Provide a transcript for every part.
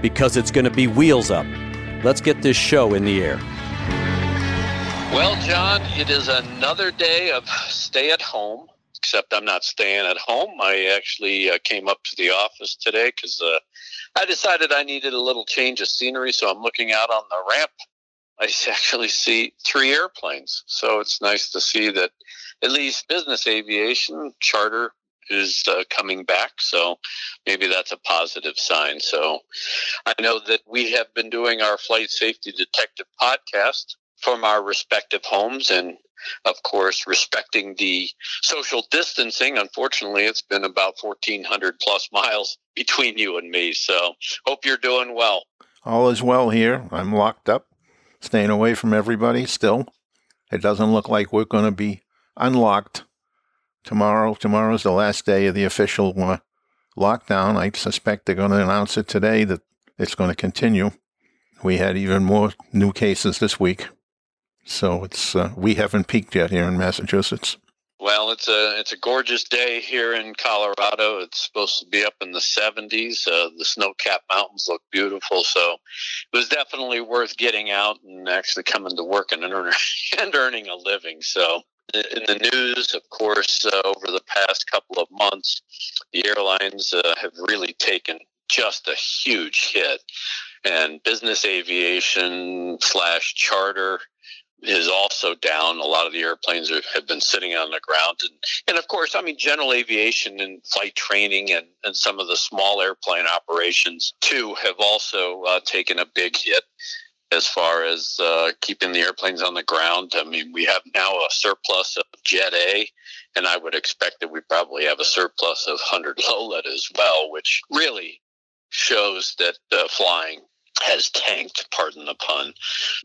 because it's going to be wheels up. Let's get this show in the air. Well, John, it is another day of stay at home. Except I'm not staying at home. I actually came up to the office today because I decided I needed a little change of scenery. So I'm looking out on the ramp. I actually see three airplanes. So it's nice to see that at least business aviation charter is coming back. So maybe that's a positive sign. So I know that we have been doing our Flight Safety Detective podcast from our respective homes and, of course, respecting the social distancing. Unfortunately, it's been about 1,400 plus miles between you and me. So hope you're doing well. All is well here. I'm locked up, staying away from everybody still. It doesn't look like we're going to be unlocked tomorrow. Tomorrow's the last day of the official lockdown. I suspect they're going to announce it today that it's going to continue. We had even more new cases this week. So it's we haven't peaked yet here in Massachusetts. Well, it's a gorgeous day here in Colorado. It's supposed to be up in the 70s. The snow-capped mountains look beautiful. So it was definitely worth getting out and actually coming to work and earning a living. So in the news, of course, over the past couple of months, the airlines have really taken just a huge hit. And business aviation / charter is also down. A lot of the airplanes have been sitting on the ground. And of course, I mean, general aviation and flight training and some of the small airplane operations, too, have also taken a big hit as far as keeping the airplanes on the ground. I mean, we have now a surplus of Jet A, and I would expect that we probably have a surplus of 100 Low Lead as well, which really shows that flying has tanked, pardon the pun.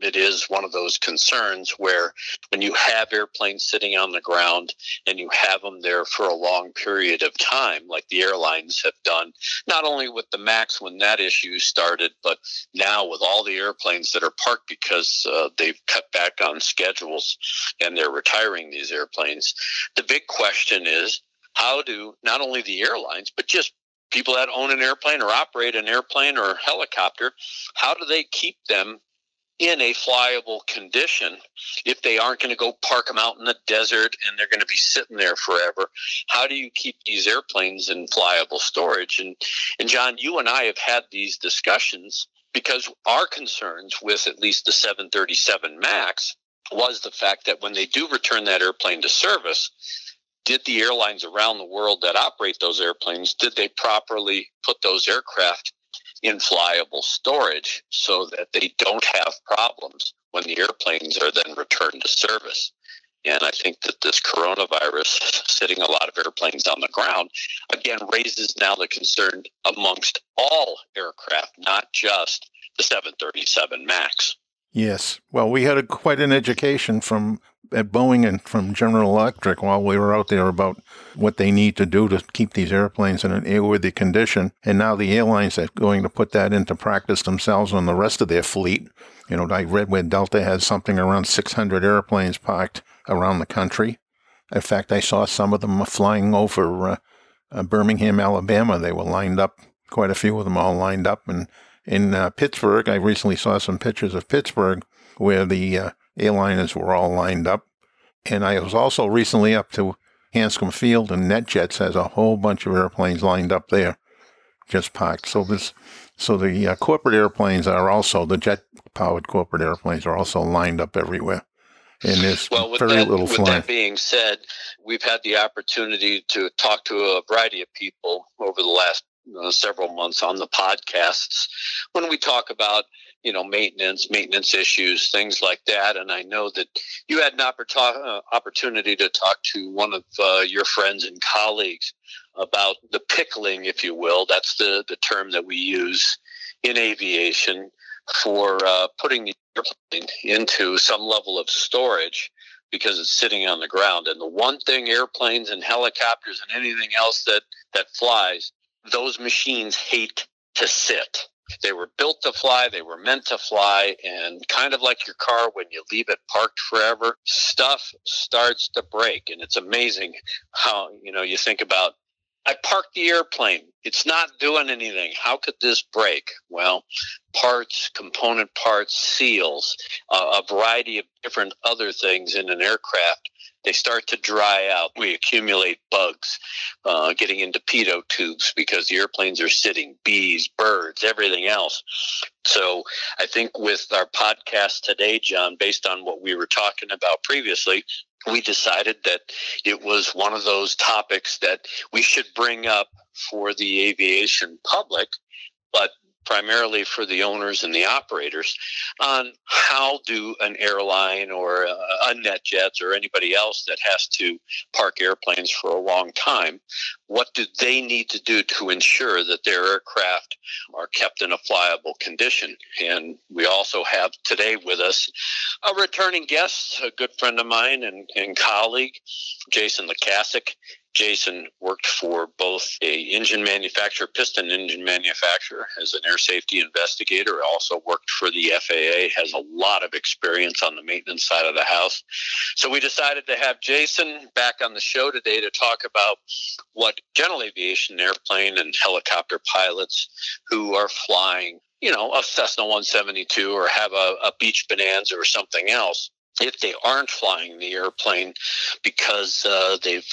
It is one of those concerns where when you have airplanes sitting on the ground and you have them there for a long period of time, like the airlines have done, not only with the MAX when that issue started, but now with all the airplanes that are parked because they've cut back on schedules and they're retiring these airplanes. The big question is how do not only the airlines, but just people that own an airplane or operate an airplane or helicopter, how do they keep them in a flyable condition if they aren't going to go park them out in the desert and they're going to be sitting there forever? How do you keep these airplanes in flyable storage? And John, you and I have had these discussions because our concerns with at least the 737 MAX was the fact that when they do return that airplane to service, did the airlines around the world that operate those airplanes, did they properly put those aircraft in flyable storage so that they don't have problems when the airplanes are then returned to service? And I think that this coronavirus, sitting a lot of airplanes on the ground, again, raises now the concern amongst all aircraft, not just the 737 MAX. Yes. Well, we had quite an education from at Boeing and from General Electric while we were out there about what they need to do to keep these airplanes in an airworthy condition. And now the airlines are going to put that into practice themselves on the rest of their fleet. You know, I read where Delta has something around 600 airplanes parked around the country. In fact, I saw some of them flying over Birmingham, Alabama. They were lined up, quite a few of them all lined up. And in Pittsburgh, I recently saw some pictures of Pittsburgh where the airliners were all lined up. And I was also recently up to Hanscom Field, and NetJets has a whole bunch of airplanes lined up there just parked. So the corporate airplanes are also, the jet-powered corporate airplanes are also lined up everywhere. And there's very little flying. With that being said, we've had the opportunity to talk to a variety of people over the last several months on the podcasts when we talk about, you know, maintenance issues, things like that. And I know that you had an opportunity to talk to one of your friends and colleagues about the pickling, if you will. That's the term that we use in aviation for putting the airplane into some level of storage because it's sitting on the ground. And the one thing airplanes and helicopters and anything else that flies, those machines hate to sit. They were built to fly, they were meant to fly, and kind of like your car, when you leave it parked forever, stuff starts to break. And it's amazing how, you know, you think about, I parked the airplane, it's not doing anything, how could this break? Well, parts, component parts, seals, a variety of different other things in an aircraft, they start to dry out. We accumulate bugs getting into pitot tubes because the airplanes are sitting, bees, birds, everything else. So I think with our podcast today, John, based on what we were talking about previously, we decided that it was one of those topics that we should bring up for the aviation public, but primarily for the owners and the operators, on how do an airline or a NetJets or anybody else that has to park airplanes for a long time, what do they need to do to ensure that their aircraft are kept in a flyable condition? And we also have today with us a returning guest, a good friend of mine and colleague, Jason Lukasik. Jason worked for both a engine manufacturer, piston engine manufacturer, as an air safety investigator, also worked for the FAA, has a lot of experience on the maintenance side of the house. So we decided to have Jason back on the show today to talk about what general aviation airplane and helicopter pilots who are flying, you know, a Cessna 172 or have a Beech Bonanza or something else. If they aren't flying the airplane because they've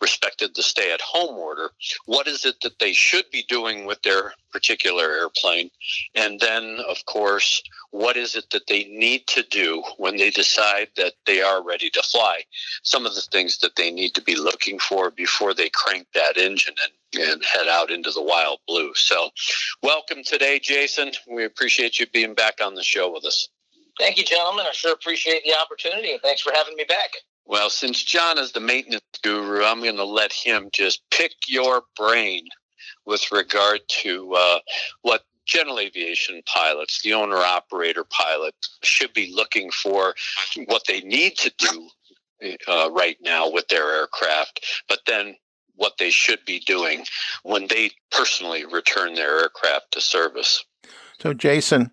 respected the stay-at-home order, what is it that they should be doing with their particular airplane? And then, of course, what is it that they need to do when they decide that they are ready to fly? Some of the things that they need to be looking for before they crank that engine and head out into the wild blue. So welcome today, Jason. We appreciate you being back on the show with us. Thank you, gentlemen. I sure appreciate the opportunity, and thanks for having me back. Well, since John is the maintenance guru, I'm going to let him just pick your brain with regard to what general aviation pilots, the owner-operator pilot, should be looking for, what they need to do right now with their aircraft, but then what they should be doing when they personally return their aircraft to service. So, Jason,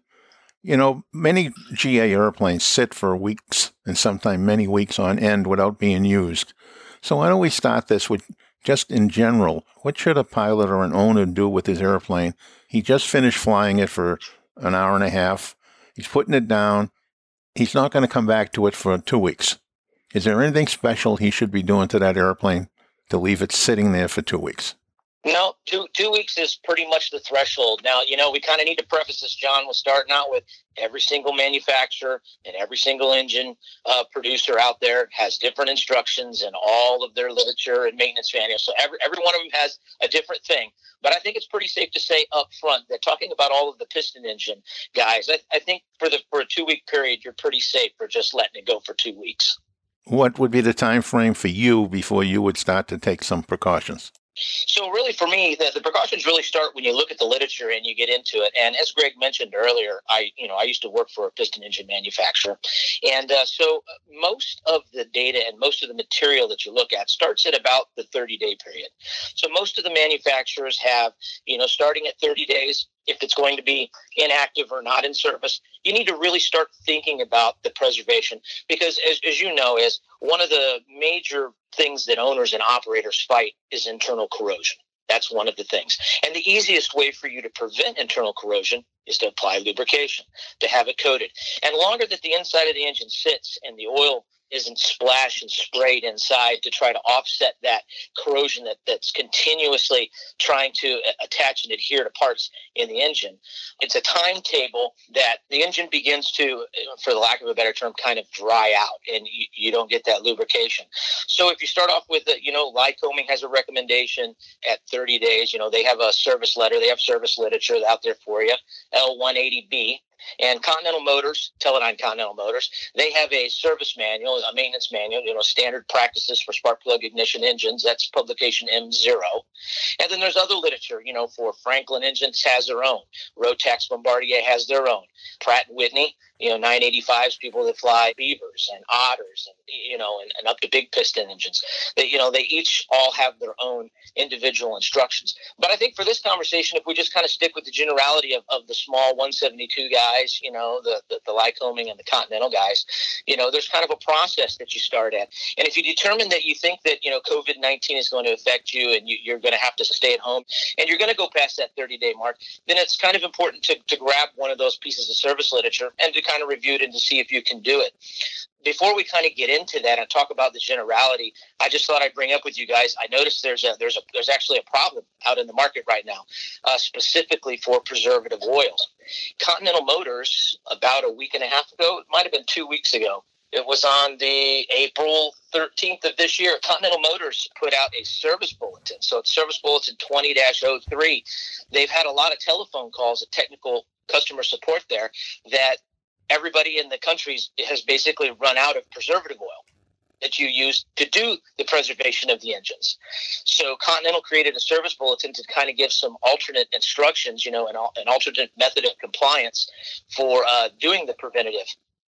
you know, many GA airplanes sit for weeks and sometimes many weeks on end without being used. So why don't we start this with just in general, what should a pilot or an owner do with his airplane? He just finished flying it for an hour and a half. He's putting it down. He's not going to come back to it for 2 weeks. Is there anything special he should be doing to that airplane to leave it sitting there for 2 weeks? No, two weeks is pretty much the threshold. Now, you know, we kind of need to preface this, John, with starting out with every single manufacturer and every single engine producer out there has different instructions in all of their literature and maintenance manuals. So every one of them has a different thing. But I think it's pretty safe to say up front that talking about all of the piston engine guys, I think for a two-week period, you're pretty safe for just letting it go for 2 weeks. What would be the time frame for you before you would start to take some precautions? So really, for me, the precautions really start when you look at the literature and you get into it. And as Greg mentioned earlier, I used to work for a piston engine manufacturer. And so most of the data and most of the material that you look at starts at about the 30-day period. So most of the manufacturers have, you know, starting at 30 days, if it's going to be inactive or not in service, you need to really start thinking about the preservation. Because as you know, is one of the major things that owners and operators fight is internal corrosion. That's one of the things. And the easiest way for you to prevent internal corrosion is to apply lubrication, to have it coated. And longer that the inside of the engine sits and the oil isn't splashed and sprayed inside to try to offset that corrosion that's continuously trying to attach and adhere to parts in the engine. It's a timetable that the engine begins to, for the lack of a better term, kind of dry out, and you don't get that lubrication. So if you start off with, Lycoming has a recommendation at 30 days. They have a service letter. They have service literature out there for you, L180B. And Continental Motors, Teledyne Continental Motors, they have a service manual, a maintenance manual, standard practices for spark plug ignition engines. That's publication M0. And then there's other literature, for Franklin Engines has their own. Rotax Bombardier has their own. Pratt & Whitney, 985s, people that fly Beavers and Otters and, and up to big piston engines. They each all have their own individual instructions. But I think for this conversation, if we just kind of stick with the generality of the small 172 guy, the Lycoming and the Continental guys, there's kind of a process that you start at. And if you determine that you think that, COVID-19 is going to affect you and you're going to have to stay at home and you're going to go past that 30-day mark, then it's kind of important to grab one of those pieces of service literature and to kind of review it and to see if you can do it. Before we kind of get into that and talk about the generality, I just thought I'd bring up with you guys. I noticed there's actually a problem out in the market right now, specifically for preservative oils. Continental Motors, about a week and a half ago, it might have been 2 weeks ago. It was on the April 13th of this year. Continental Motors put out a service bulletin. So it's service bulletin 20-03. They've had a lot of telephone calls at technical customer support there that everybody in the country has basically run out of preservative oil that you use to do the preservation of the engines. So Continental created a service bulletin to kind of give some alternate instructions, an alternate method of compliance for doing the preventative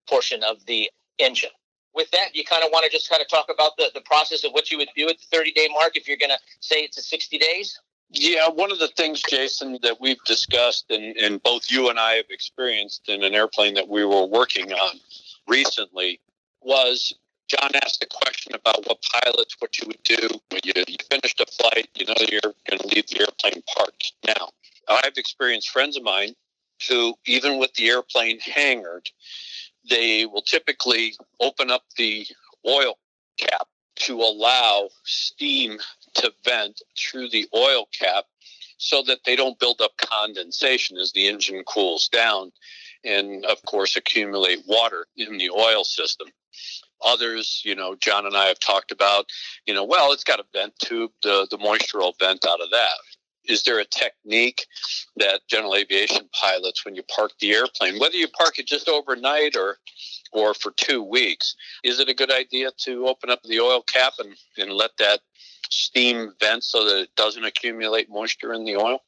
portion of the engine. With that, you kind of want to just kind of talk about the process of what you would do at the 30-day mark if you're going to say it's a 60 days. Yeah, one of the things, Jason, that we've discussed and both you and I have experienced in an airplane that we were working on recently was John asked the question about what you would do when you finished a flight, you're going to leave the airplane parked. Now, I've experienced friends of mine who, even with the airplane hangared, they will typically open up the oil cap to allow steam to vent through the oil cap so that they don't build up condensation as the engine cools down and, of course, accumulate water in the oil system. Others, John and I have talked about, it's got a vent tube, the moisture will vent out of that. Is there a technique that general aviation pilots, when you park the airplane, whether you park it just overnight or for 2 weeks, is it a good idea to open up the oil cap and let that steam vent so that it doesn't accumulate moisture in the oil?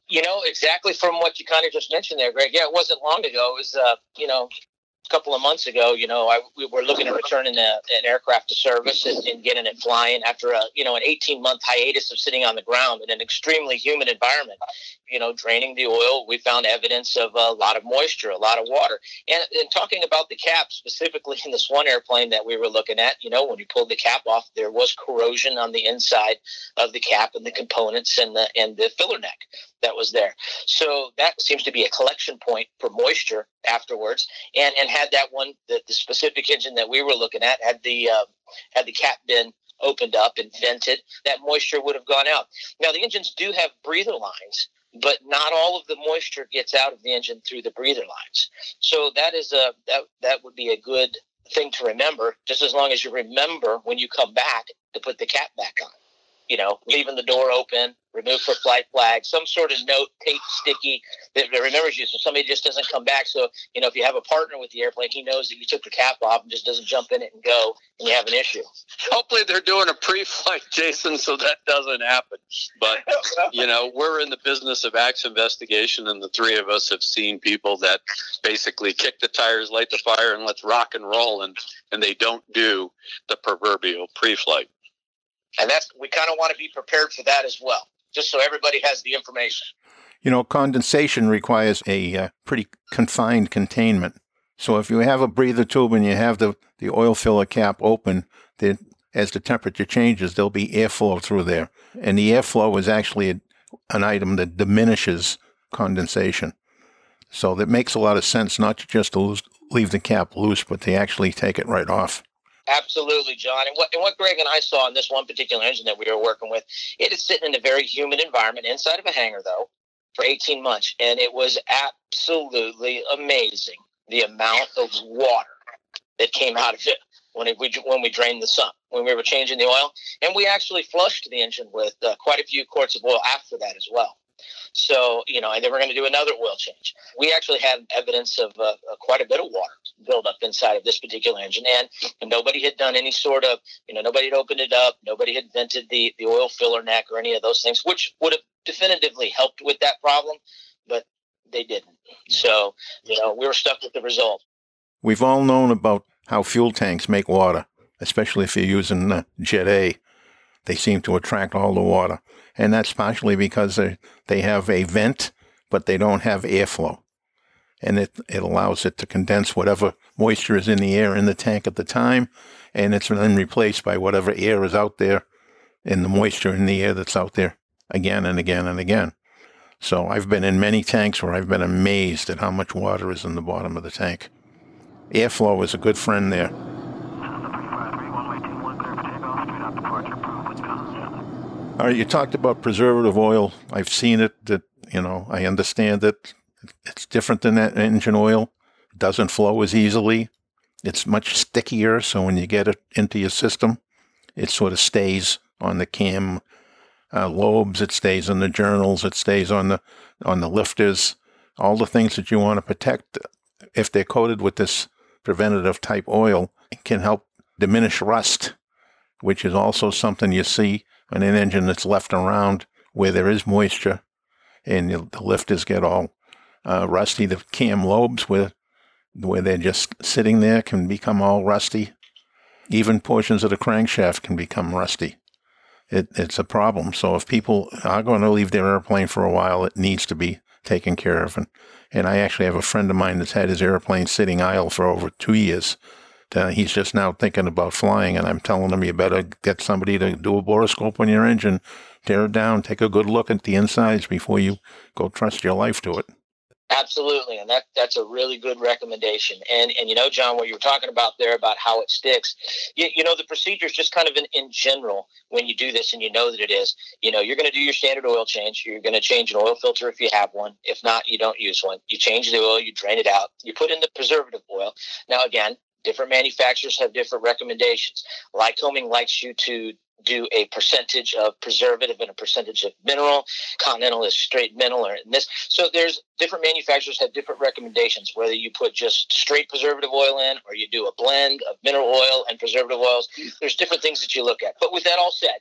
Exactly from what you kind of just mentioned there, Greg. Yeah, it wasn't long ago. It was, a couple of months ago, we were looking at returning an aircraft to service and getting it flying after an 18-month hiatus of sitting on the ground in an extremely humid environment. Draining the oil, we found evidence of a lot of moisture, a lot of water. And talking about the cap, specifically in this one airplane that we were looking at, when you pulled the cap off, there was corrosion on the inside of the cap and the components and the filler neck that was there. So that seems to be a collection point for moisture afterwards. And had that one, the specific engine that we were looking at, had the cap been opened up and vented, that moisture would have gone out. Now, the engines do have breather lines, but not all of the moisture gets out of the engine through the breather lines. So that is that would be a good thing to remember, just as long as you remember when you come back to put the cap back on. Leaving the door open, remove for flight flag, some sort of note, tape, sticky that remembers you so somebody just doesn't come back. So, if you have a partner with the airplane, he knows that you took the cap off and just doesn't jump in it and go and you have an issue. Hopefully they're doing a pre-flight, Jason, so that doesn't happen. But, we're in the business of accident investigation, and the three of us have seen people that basically kick the tires, light the fire, and let's rock and roll, and they don't do the proverbial pre-flight. And we kind of want to be prepared for that as well, just so everybody has the information. Condensation requires a pretty confined containment. So if you have a breather tube and you have the oil filler cap open, as the temperature changes, there'll be airflow through there. And the airflow is actually an item that diminishes condensation. So that makes a lot of sense, not just to leave the cap loose, but to actually take it right off. Absolutely, John. And what Greg and I saw in this one particular engine that we were working with, it is sitting in a very humid environment inside of a hangar, though, for 18 months. And it was absolutely amazing, the amount of water that came out of it when we drained the sump, when we were changing the oil. And we actually flushed the engine with quite a few quarts of oil after that as well. So, you know, and then we're going to do another oil change. We actually had evidence of quite a bit of water build up inside of this particular engine, and nobody had done any sort of, you know, nobody had opened it up, nobody had vented the oil filler neck or any of those things, which would have definitively helped with that problem, but they didn't. So, you know, we were stuck with the result. We've all known about how fuel tanks make water, especially if you're using Jet A. They seem to attract all the water. And that's partially because they have a vent, but they don't have airflow. And it allows it to condense whatever moisture is in the air in the tank at the time, and it's then replaced by whatever air is out there and the moisture in the air that's out there again and again and again. So I've been in many tanks where I've been amazed at how much water is in the bottom of the tank. Airflow is a good friend there. All right, you talked about preservative oil. I've seen it, you know, I understand it. It's different than that engine oil. It doesn't flow as easily. It's much stickier, so when you get it into your system, it sort of stays on the cam lobes, it stays on the journals, it stays on the lifters, all the things that you want to protect. If they're coated with this preventative type oil, it can help diminish rust, which is also something you see on an engine that's left around where there is moisture, and the lifters get all rusty. The cam lobes where they're just sitting there can become all rusty. Even portions of the crankshaft can become rusty. It's a problem. So if people are going to leave their airplane for a while, it needs to be taken care of. And I actually have a friend of mine that's had his airplane sitting idle for over 2 years. He's just now thinking about flying, and I'm telling him, you better get somebody to do a boroscope on your engine, tear it down, take a good look at the insides before you go trust your life to it. Absolutely, and that's a really good recommendation. And you know, John, what you were talking about there about how it sticks, you know, the procedure is just kind of in general when you do this, and you know that it is, you know, you're going to do your standard oil change. You're going to change an oil filter if you have one. If not, you don't use one. You change the oil, you drain it out, you put in the preservative oil. Now, again, different manufacturers have different recommendations. Lycoming likes you to do a percentage of preservative and a percentage of mineral. Continental is straight mineral, and this. So there's different manufacturers have different recommendations, whether you put just straight preservative oil in or you do a blend of mineral oil and preservative oils. There's different things that you look at. But with that all said,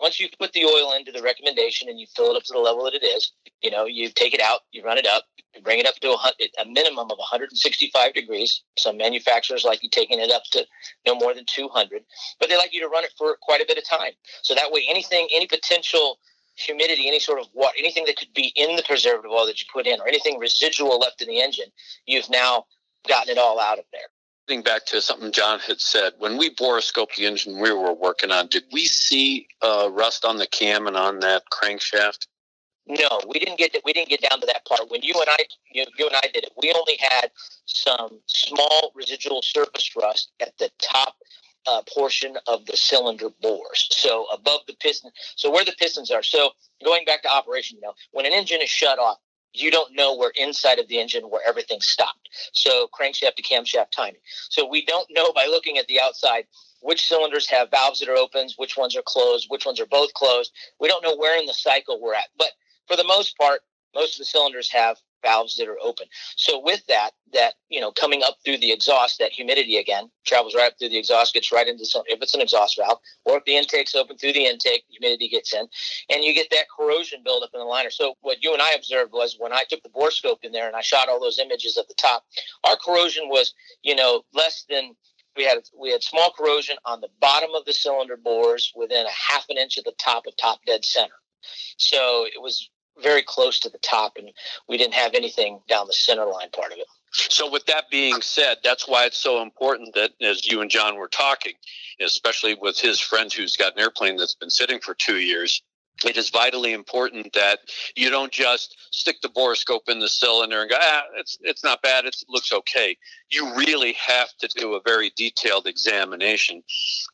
once you put the oil into the recommendation and you fill it up to the level that it is, you know, you take it out, you run it up, you bring it up to a minimum of 165 degrees. Some manufacturers like you taking it up to no more than 200, but they like you to run it for quite a bit of time. So that way, any potential humidity, any sort of water, anything that could be in the preservative oil that you put in, or anything residual left in the engine, you've now gotten it all out of there. Back to something John had said, when we boroscoped the engine we were working on, did we see rust on the cam and on that crankshaft? No, we didn't get down to that part. When you and I did it, we only had some small residual surface rust at the top portion of the cylinder bores, so above the piston, so where the pistons are. So going back to operation, you know, when an engine is shut off, you don't know where inside of the engine where everything stopped. So crankshaft to camshaft timing. So we don't know by looking at the outside which cylinders have valves that are open, which ones are closed, which ones are both closed. We don't know where in the cycle we're at. But for the most part, most of the cylinders have valves that are open. So with that, you know, coming up through the exhaust, that humidity again travels right up through the exhaust, gets right into some, if it's an exhaust valve, or if the intake's open through the intake, humidity gets in, and you get that corrosion buildup in the liner. So what you and I observed was when I took the borescope in there and I shot all those images at the top, our corrosion was, you know, less than, we had small corrosion on the bottom of the cylinder bores within a half an inch of the top of top dead center. So it was very close to the top, and we didn't have anything down the center line part of it. So with that being said, that's why it's so important that, as you and John were talking, especially with his friend who's got an airplane that's been sitting for 2 years, it is vitally important that you don't just stick the borescope in the cylinder and go, it's not bad, it looks okay. You really have to do a very detailed examination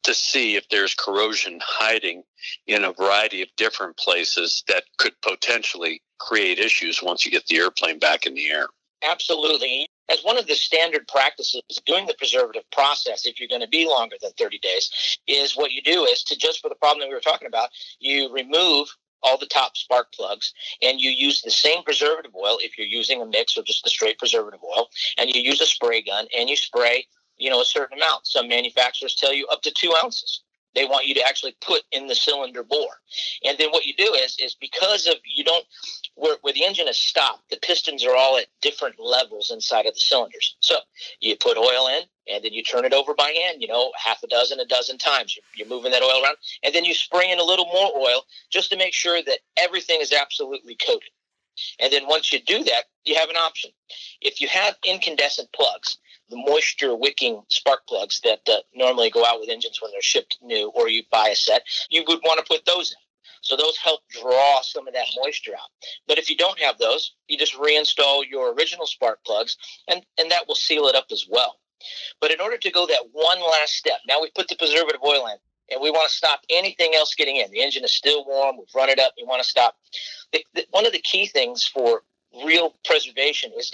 to see if there's corrosion hiding in a variety of different places that could potentially create issues once you get the airplane back in the air. Absolutely. As one of the standard practices doing the preservative process, if you're going to be longer than 30 days, is what you do is to just for the problem that we were talking about, you remove all the top spark plugs and you use the same preservative oil if you're using a mix or just the straight preservative oil, and you use a spray gun and you spray, a certain amount. Some manufacturers tell you up to 2 ounces. They want you to actually put in the cylinder bore. And then what you do is because of you don't where the engine is stopped, the pistons are all at different levels inside of the cylinders. So you put oil in and then you turn it over by hand, a dozen times. You're moving that oil around and then you spray in a little more oil just to make sure that everything is absolutely coated. And then once you do that, you have an option. If you have incandescent plugs, the moisture-wicking spark plugs that normally go out with engines when they're shipped new, or you buy a set, you would want to put those in. So those help draw some of that moisture out. But if you don't have those, you just reinstall your original spark plugs, and that will seal it up as well. But in order to go that one last step, now we put the preservative oil in, and we want to stop anything else getting in. The engine is still warm. We've run it up. We want to stop. One of the key things for real preservation is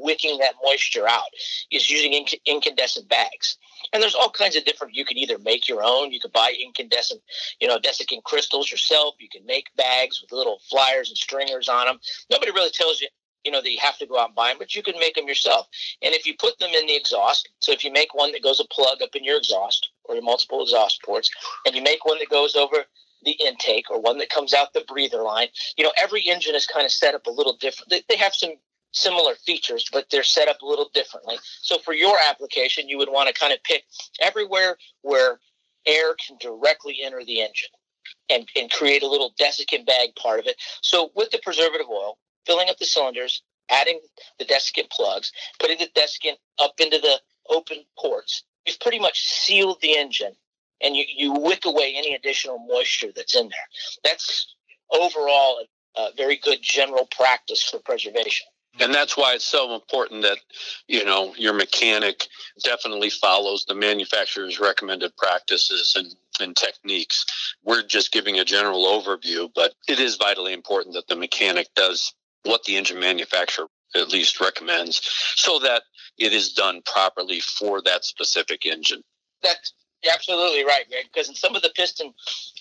wicking that moisture out, is using incandescent bags. And there's all kinds of different, you can either make your own, you could buy incandescent, desiccant crystals yourself. You can make bags with little flyers and stringers on them. Nobody really tells you, that you have to go out and buy them, but you can make them yourself. And if you put them in the exhaust, so if you make one that goes a plug up in your exhaust or your multiple exhaust ports, and you make one that goes over the intake or one that comes out the breather line, every engine is kind of set up a little different. They have some similar features, but they're set up a little differently. So for your application, you would want to kind of pick everywhere where air can directly enter the engine and create a little desiccant bag part of it. So with the preservative oil, filling up the cylinders, adding the desiccant plugs, putting the desiccant up into the open ports, you've pretty much sealed the engine. And you wick away any additional moisture that's in there. That's overall a very good general practice for preservation. And that's why it's so important that, your mechanic definitely follows the manufacturer's recommended practices and techniques. We're just giving a general overview, but it is vitally important that the mechanic does what the engine manufacturer at least recommends so that it is done properly for that specific engine. You're absolutely right, Greg, because in some of the piston,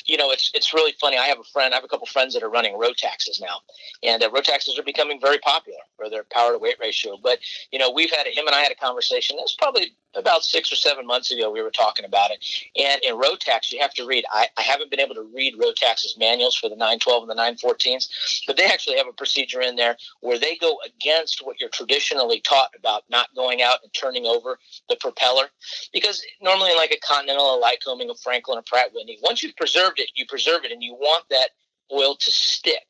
it's really funny. I have a couple friends that are running Rotaxes now, and Rotaxes are becoming very popular for their power to weight ratio. But, him and I had a conversation. That was probably about 6 or 7 months ago. We were talking about it. And in Rotax, you have to read. I haven't been able to read Rotax's manuals for the 912 and the 914s, but they actually have a procedure in there where they go against what you're traditionally taught about not going out and turning over the propeller. Because normally, like a Continental, a Lycoming, a Franklin, a Pratt & Whitney, once you've preserved it, you preserve it, and you want that oil to stick.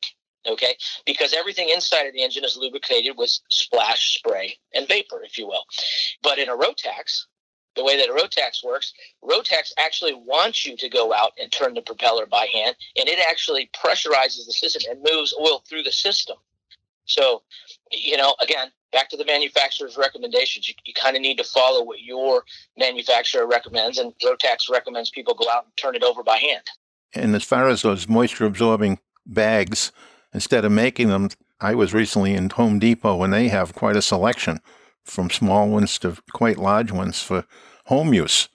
Okay, because everything inside of the engine is lubricated with splash, spray, and vapor, if you will. But in a Rotax, the way that a Rotax works, Rotax actually wants you to go out and turn the propeller by hand, and it actually pressurizes the system and moves oil through the system. So, again, back to the manufacturer's recommendations. You kind of need to follow what your manufacturer recommends, and Rotax recommends people go out and turn it over by hand. And as far as those moisture-absorbing bags, instead of making them, I was recently in Home Depot, and they have quite a selection from small ones to quite large ones for home use.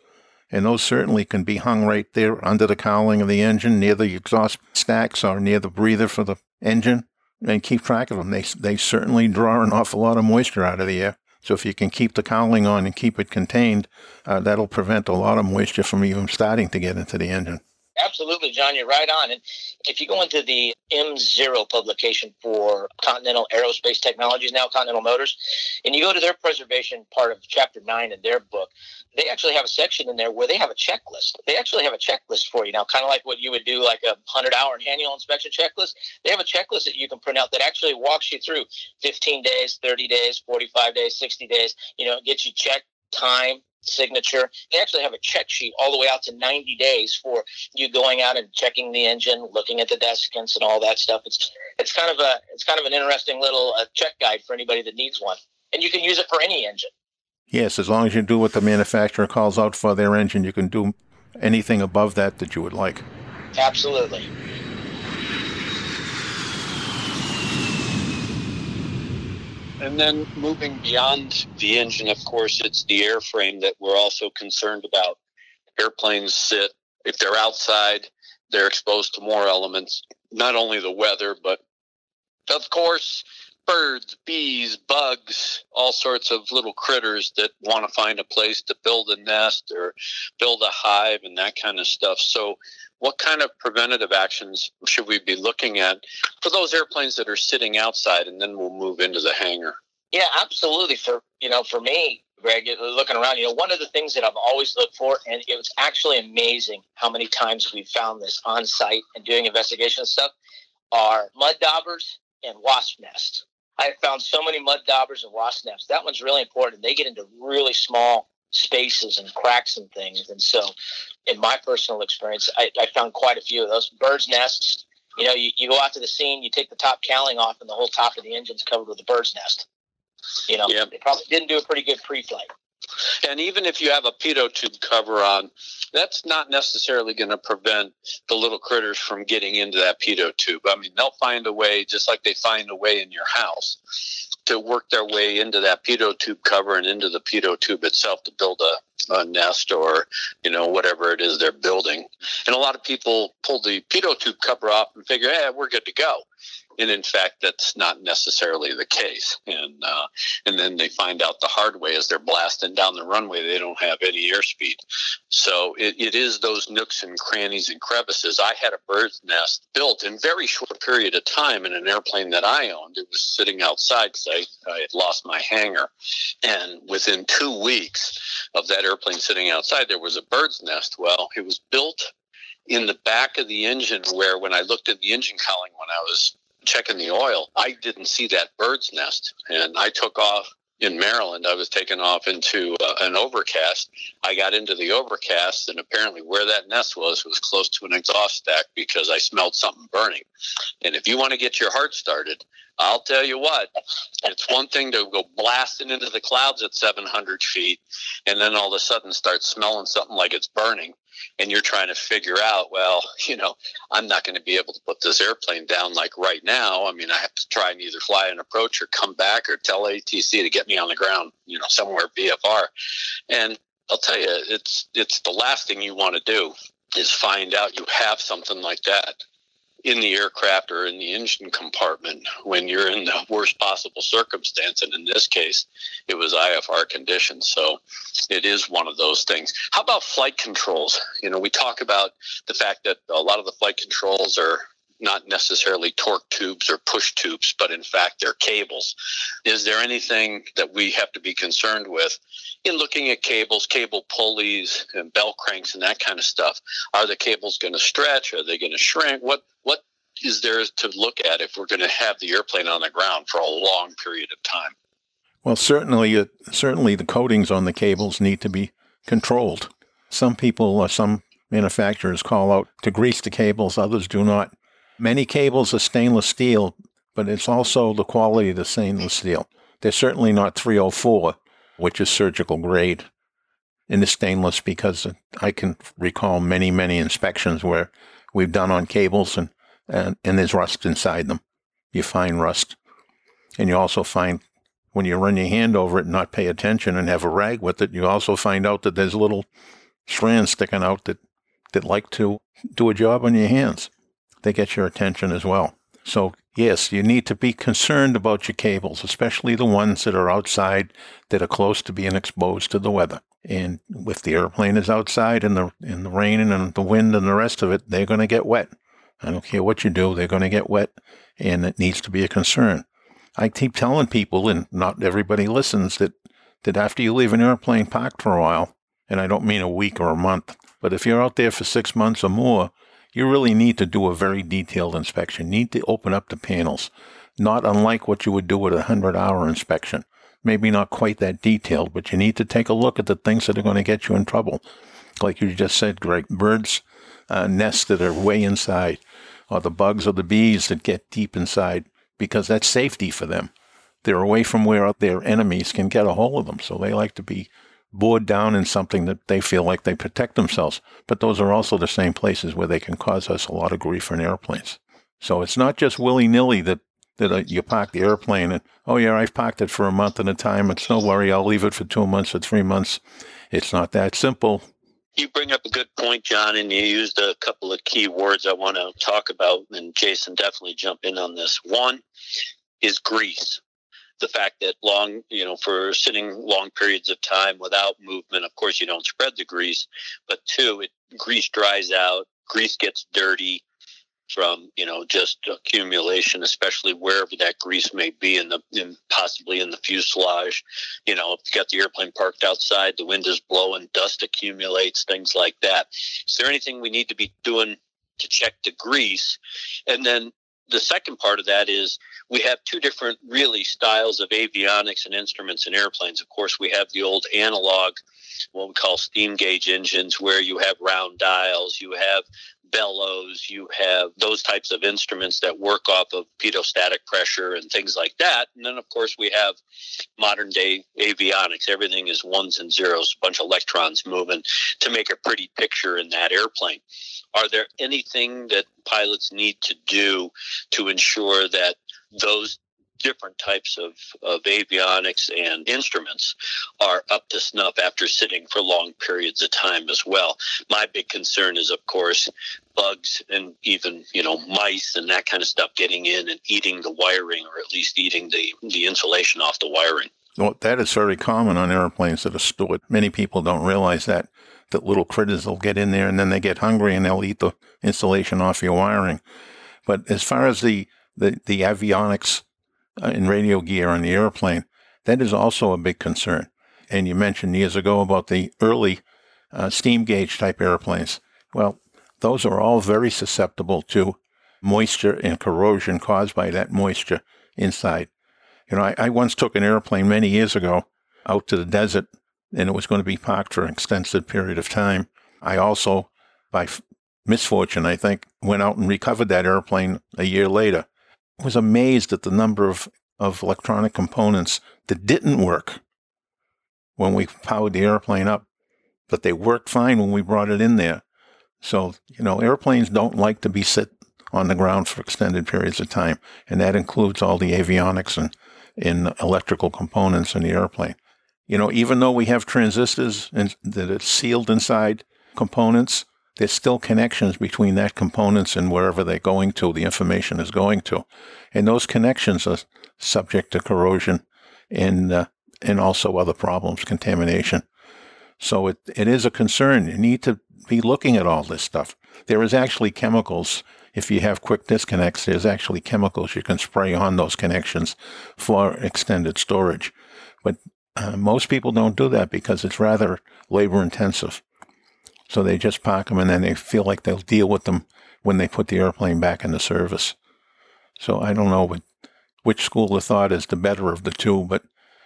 And those certainly can be hung right there under the cowling of the engine, near the exhaust stacks or near the breather for the engine, and keep track of them. They certainly draw an awful lot of moisture out of the air. So if you can keep the cowling on and keep it contained, that'll prevent a lot of moisture from even starting to get into the engine. Absolutely, John, you're right on. And if you go into the M0 publication for Continental Aerospace Technologies, now Continental Motors, and you go to their preservation part of Chapter 9 in their book, they actually have a section in there where they have a checklist. They actually have a checklist for you now, kind of like what you would do, like a 100-hour annual inspection checklist. They have a checklist that you can print out that actually walks you through 15 days, 30 days, 45 days, 60 days, it gets you checked, time, signature. They actually have a check sheet all the way out to 90 days for you going out and checking the engine, looking at the desiccants and all that stuff. It's kind of an interesting little check guide for anybody that needs one, and you can use it for any engine. Yes, as long as you do what the manufacturer calls out for their engine, you can do anything above that you would like. Absolutely. And then moving beyond the engine, of course, it's the airframe that we're also concerned about. Airplanes sit, if they're outside, they're exposed to more elements, not only the weather, but, of course, birds, bees, bugs, all sorts of little critters that want to find a place to build a nest or build a hive and that kind of stuff. So what kind of preventative actions should we be looking at for those airplanes that are sitting outside? And then we'll move into the hangar. Yeah, absolutely. For me, Greg, looking around, one of the things that I've always looked for, and it was actually amazing how many times we've found this on site and doing investigation stuff, are mud daubers and wasp nests. I found so many mud daubers and wasp nests. That one's really important. They get into really small spaces and cracks and things. And so in my personal experience, I found quite a few of those. Bird's nests, you go out to the scene, you take the top cowling off, and the whole top of the engine's covered with a bird's nest. They probably didn't do a pretty good pre-flight. And even if you have a pitot tube cover on, that's not necessarily going to prevent the little critters from getting into that pitot tube. I mean, they'll find a way, just like they find a way in your house, to work their way into that pitot tube cover and into the pitot tube itself to build a nest or, whatever it is they're building. And a lot of people pull the pitot tube cover off and figure, hey, we're good to go. And in fact, that's not necessarily the case. And then they find out the hard way as they're blasting down the runway, they don't have any airspeed. So it is those nooks and crannies and crevices. I had a bird's nest built in a very short period of time in an airplane that I owned. It was sitting outside because I had lost my hangar. And within 2 weeks of that airplane sitting outside, there was a bird's nest. Well, it was built in the back of the engine where when I looked at the engine cowling when I was checking the oil, I didn't see that bird's nest. And I took off in Maryland. I was taken off into an overcast. I got into the overcast, and apparently where that nest was close to an exhaust stack because I smelled something burning. And if you want to get your heart started, I'll tell you what, it's one thing to go blasting into the clouds at 700 feet and then all of a sudden start smelling something like it's burning. And you're trying to figure out, I'm not going to be able to put this airplane down like right now. I mean, I have to try and either fly an approach or come back or tell ATC to get me on the ground, somewhere VFR. And I'll tell you, it's the last thing you want to do is find out you have something like that in the aircraft or in the engine compartment when you're in the worst possible circumstance. And in this case, it was IFR conditions. So it is one of those things. How about flight controls? We talk about the fact that a lot of the flight controls are not necessarily torque tubes or push tubes, but in fact, they're cables. Is there anything that we have to be concerned with in looking at cables, cable pulleys and bell cranks and that kind of stuff? Are the cables going to stretch? Are they going to shrink? What is there to look at if we're going to have the airplane on the ground for a long period of time? Well, certainly the coatings on the cables need to be controlled. Some people, some manufacturers call out to grease the cables. Others do not. Many cables are stainless steel, but it's also the quality of the stainless steel. They're certainly not 304, which is surgical grade, in the stainless, because I can recall many, many inspections where we've done on cables and there's rust inside them. You find rust. And you also find when you run your hand over it and not pay attention and have a rag with it, you also find out that there's little strands sticking out that like to do a job on your hands. They get your attention as well. So, yes, you need to be concerned about your cables, especially the ones that are outside that are close to being exposed to the weather. And if the airplane is outside in the rain and the wind and the rest of it, they're going to get wet. I don't care what you do, they're going to get wet, and it needs to be a concern. I keep telling people, and not everybody listens, that after you leave an airplane parked for a while, and I don't mean a week or a month, but if you're out there for 6 months or more, you really need to do a very detailed inspection. You need to open up the panels, not unlike what you would do with a 100-hour inspection. maybe not quite that detailed, but you need to take a look at the things that are going to get you in trouble. Like you just said, Greg, birds' nests that are way inside, or the bugs or the bees that get deep inside, because that's safety for them. They're away from where their enemies can get a hold of them, so they like to be bored down in something that they feel like they protect themselves. But those are also the same places where they can cause us a lot of grief in airplanes. So it's not just willy-nilly that you park the airplane and, oh yeah, I've parked it for a month at a time. It's no worry, I'll leave it for 2 months or 3 months. It's not that simple. You bring up a good point, John, and you used a couple of key words I want to talk about, and Jason, definitely jump in on this. One is grease. The fact that for sitting long periods of time without movement, of course, you don't spread the grease. But two, grease dries out, grease gets dirty from, just accumulation, especially wherever that grease may be possibly in the fuselage. If you got the airplane parked outside, the wind is blowing, dust accumulates, things like that. Is there anything we need to be doing to check the grease? And then the second part of that is we have two different really styles of avionics and instruments in airplanes. Of course, we have the old analog, what we call steam gauge engines, where you have round dials, you have bellows, you have those types of instruments that work off of pitot-static pressure and things like that. And then, of course, we have modern day avionics. Everything is ones and zeros, a bunch of electrons moving to make a pretty picture in that airplane. Are there anything that pilots need to do to ensure that those different types of avionics and instruments are up to snuff after sitting for long periods of time as well? My big concern is, of course, bugs and even, mice and that kind of stuff getting in and eating the wiring, or at least eating the insulation off the wiring. Well, that is very common on airplanes that are stored. Many people don't realize that little critters will get in there, and then they get hungry and they'll eat the insulation off your wiring. But as far as the avionics in radio gear on the airplane, that is also a big concern. And you mentioned years ago about the early steam gauge type airplanes. Well, those are all very susceptible to moisture and corrosion caused by that moisture inside. I once took an airplane many years ago out to the desert, and it was going to be parked for an extensive period of time. I also, by misfortune, I think, went out and recovered that airplane a year later. I was amazed at the number of electronic components that didn't work when we powered the airplane up, but they worked fine when we brought it in there. So, airplanes don't like to be sit on the ground for extended periods of time, and that includes all the avionics and electrical components in the airplane. Even though we have transistors that are sealed inside components, there's still connections between that components and wherever they're going to, the information is going to. And those connections are subject to corrosion and also other problems, contamination. So it is a concern. You need to be looking at all this stuff. There is actually chemicals. If you have quick disconnects, there's actually chemicals you can spray on those connections for extended storage. But most people don't do that because it's rather labor-intensive. So they just park them, and then they feel like they'll deal with them when they put the airplane back into service. So I don't know which school of thought is the better of the two, but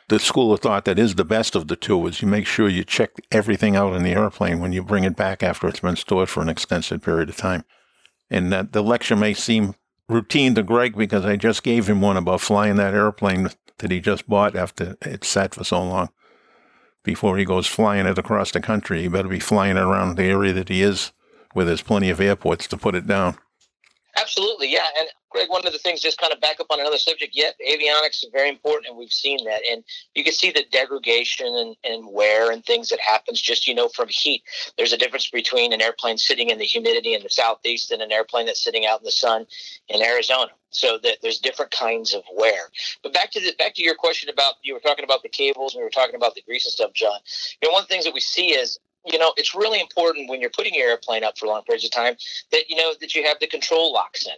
the school of thought that is the best of the two is you make sure you check everything out in the airplane when you bring it back after it's been stored for an extensive period of time. And the lecture may seem routine to Greg because I just gave him one about flying that airplane that he just bought after it sat for so long. Before he goes flying it across the country, he better be flying it around the area that he is, where there's plenty of airports to put it down. Absolutely, yeah. And Greg, one of the things, just kind of back up on another subject, yet avionics are very important, and we've seen that. And you can see the degradation and wear and things that happens just, from heat. There's a difference between an airplane sitting in the humidity in the southeast and an airplane that's sitting out in the sun in Arizona. So that there's different kinds of wear. But back to your question about, you were talking about the cables and we were talking about the grease and stuff, John. One of the things that we see is, it's really important when you're putting your airplane up for long periods of time that, that you have the control locks in.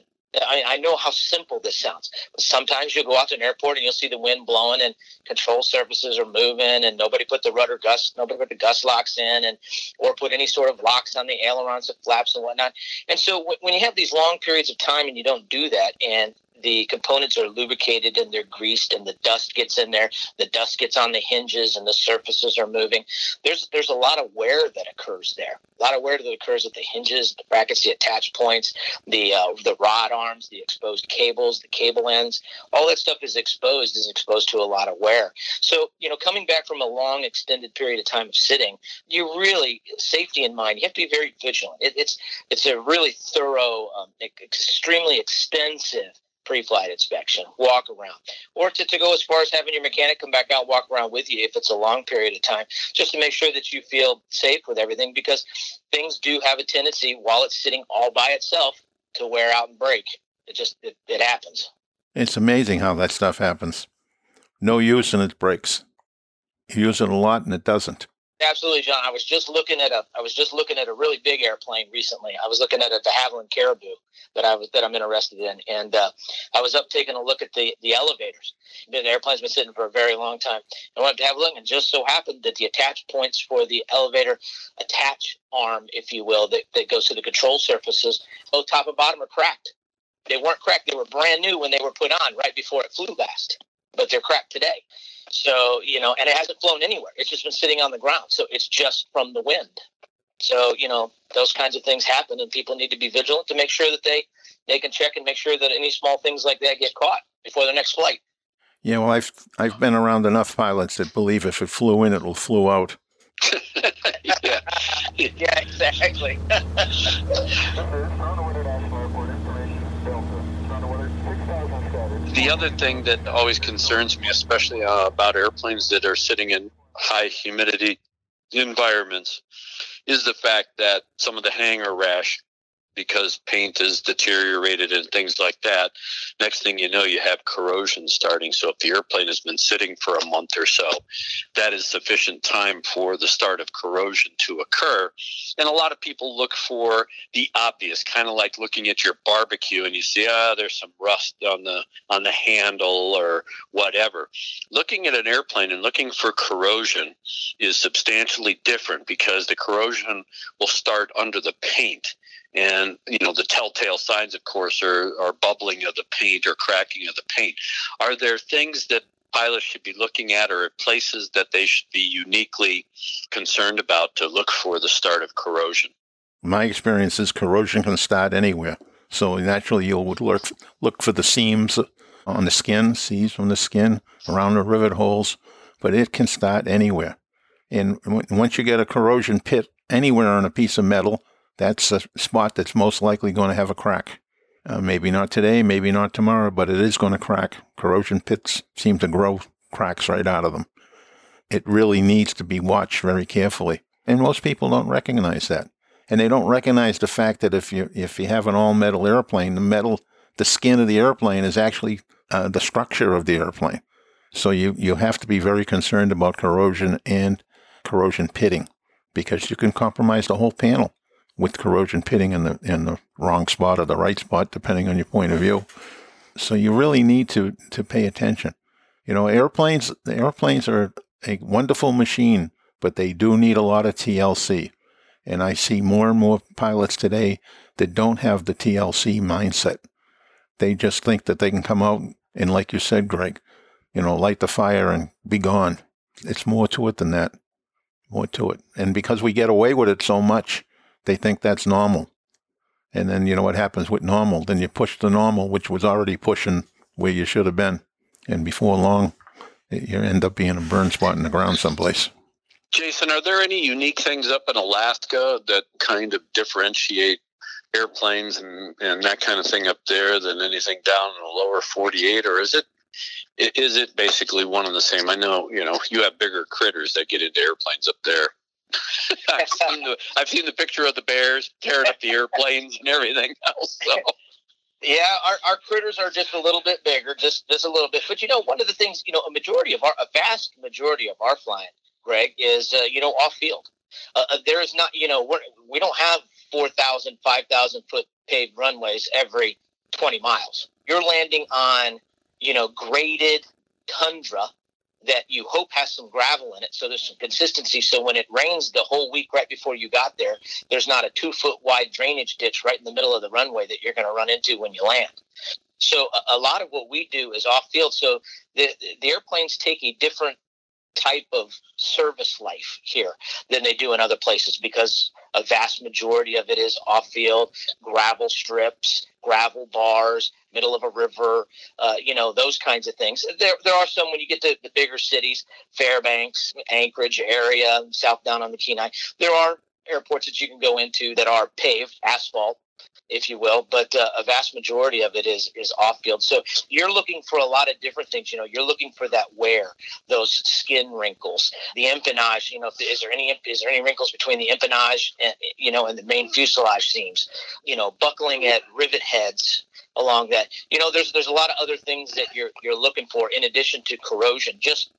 I know how simple this sounds, but sometimes you'll go out to an airport and you'll see the wind blowing and control surfaces are moving and nobody put the gust locks in or put any sort of locks on the ailerons and flaps and whatnot. And so when you have these long periods of time and you don't do that, and the components are lubricated and they're greased, and the dust gets in there, the dust gets on the hinges, and the surfaces are moving. There's a lot of wear that occurs there, a lot of wear that occurs at the hinges, the brackets, the attach points, the rod arms, the exposed cables, the cable ends. All that stuff is exposed to a lot of wear. So, coming back from a long extended period of time of sitting, you really, safety in mind, you have to be very vigilant. It's a really thorough, extremely extensive pre-flight inspection, walk around, or to go as far as having your mechanic come back out, walk around with you if it's a long period of time, just to make sure that you feel safe with everything, because things do have a tendency, while it's sitting all by itself, to wear out and break. It happens. It's amazing how that stuff happens. No use and it breaks. You use it a lot and it doesn't. Absolutely, John. I was just looking at a really big airplane recently. I was looking at a De Havilland Caribou that I'm interested in, and I was up taking a look at the elevators. The airplane's been sitting for a very long time. I went up to have a look, and just so happened that the attach points for the elevator attach arm, if you will, that goes to the control surfaces, both top and bottom, are cracked. They weren't cracked; they were brand new when they were put on right before it flew last, but they're cracked today. So, and it hasn't flown anywhere. It's just been sitting on the ground. So it's just from the wind. So, those kinds of things happen, and people need to be vigilant to make sure that they can check and make sure that any small things like that get caught before the next flight. Yeah, well, I've been around enough pilots that believe if it flew in, it'll flew out. Yeah, exactly. The other thing that always concerns me, especially about airplanes that are sitting in high humidity environments, is the fact that some of the hangar rash, because paint is deteriorated and things like that, next thing you know, you have corrosion starting. So if the airplane has been sitting for a month or so, that is sufficient time for the start of corrosion to occur. And a lot of people look for the obvious, kind of like looking at your barbecue and you see, there's some rust on the handle or whatever. Looking at an airplane and looking for corrosion is substantially different, because the corrosion will start under the paint. And, the telltale signs, of course, are bubbling of the paint or cracking of the paint. Are there things that pilots should be looking at, or places that they should be uniquely concerned about to look for the start of corrosion? My experience is corrosion can start anywhere. So naturally, you would look for the seams on the skin, around the rivet holes, but it can start anywhere. And once you get a corrosion pit anywhere on a piece of metal, that's a spot that's most likely going to have a crack. Maybe not today, maybe not tomorrow, but it is going to crack. Corrosion pits seem to grow cracks right out of them. It really needs to be watched very carefully. And most people don't recognize that. And they don't recognize the fact that if you have an all-metal airplane, the skin of the airplane is actually the structure of the airplane. So you have to be very concerned about corrosion and corrosion pitting, because you can compromise the whole panel with corrosion pitting in the wrong spot or the right spot, depending on your point of view. So you really need to pay attention. Airplanes are a wonderful machine, but they do need a lot of TLC. And I see more and more pilots today that don't have the TLC mindset. They just think that they can come out and, like you said, Greg, light the fire and be gone. It's more to it than that. More to it. And because we get away with it so much, they think that's normal. And then you know what happens with normal. Then you push the normal, which was already pushing where you should have been. And before long, you end up being a burn spot in the ground someplace. Jason, are there any unique things up in Alaska that kind of differentiate airplanes and that kind of thing up there than anything down in the lower 48? Or is it basically one and the same? I know, you have bigger critters that get into airplanes up there. I've seen the picture of the bears tearing up the airplanes and everything else. So. Yeah, our critters are just a little bit bigger, just a little bit. But one of the things, a vast majority of our flying, Greg, is off field. There is not, we don't have 4,000, 5,000 foot paved runways every 20 miles. You're landing on graded tundra that you hope has some gravel in it, so there's some consistency, so when it rains the whole week right before you got there, there's not a 2-foot wide drainage ditch right in the middle of the runway that you're going to run into when you land. So a lot of what we do is off-field. So the airplanes take a different type of service life here than they do in other places, because a vast majority of it is off-field, gravel strips, gravel bars, middle of a river, those kinds of things. There are some when you get to the bigger cities, Fairbanks, Anchorage area, south down on the Kenai. There are airports that you can go into that are paved, asphalt, if you will, but a vast majority of it is off-field. So you're looking for a lot of different things. You're looking for that wear, those skin wrinkles, the empennage. Is there any wrinkles between the empennage and the main fuselage seams? Buckling at rivet heads along that. There's a lot of other things that you're looking for in addition to corrosion, just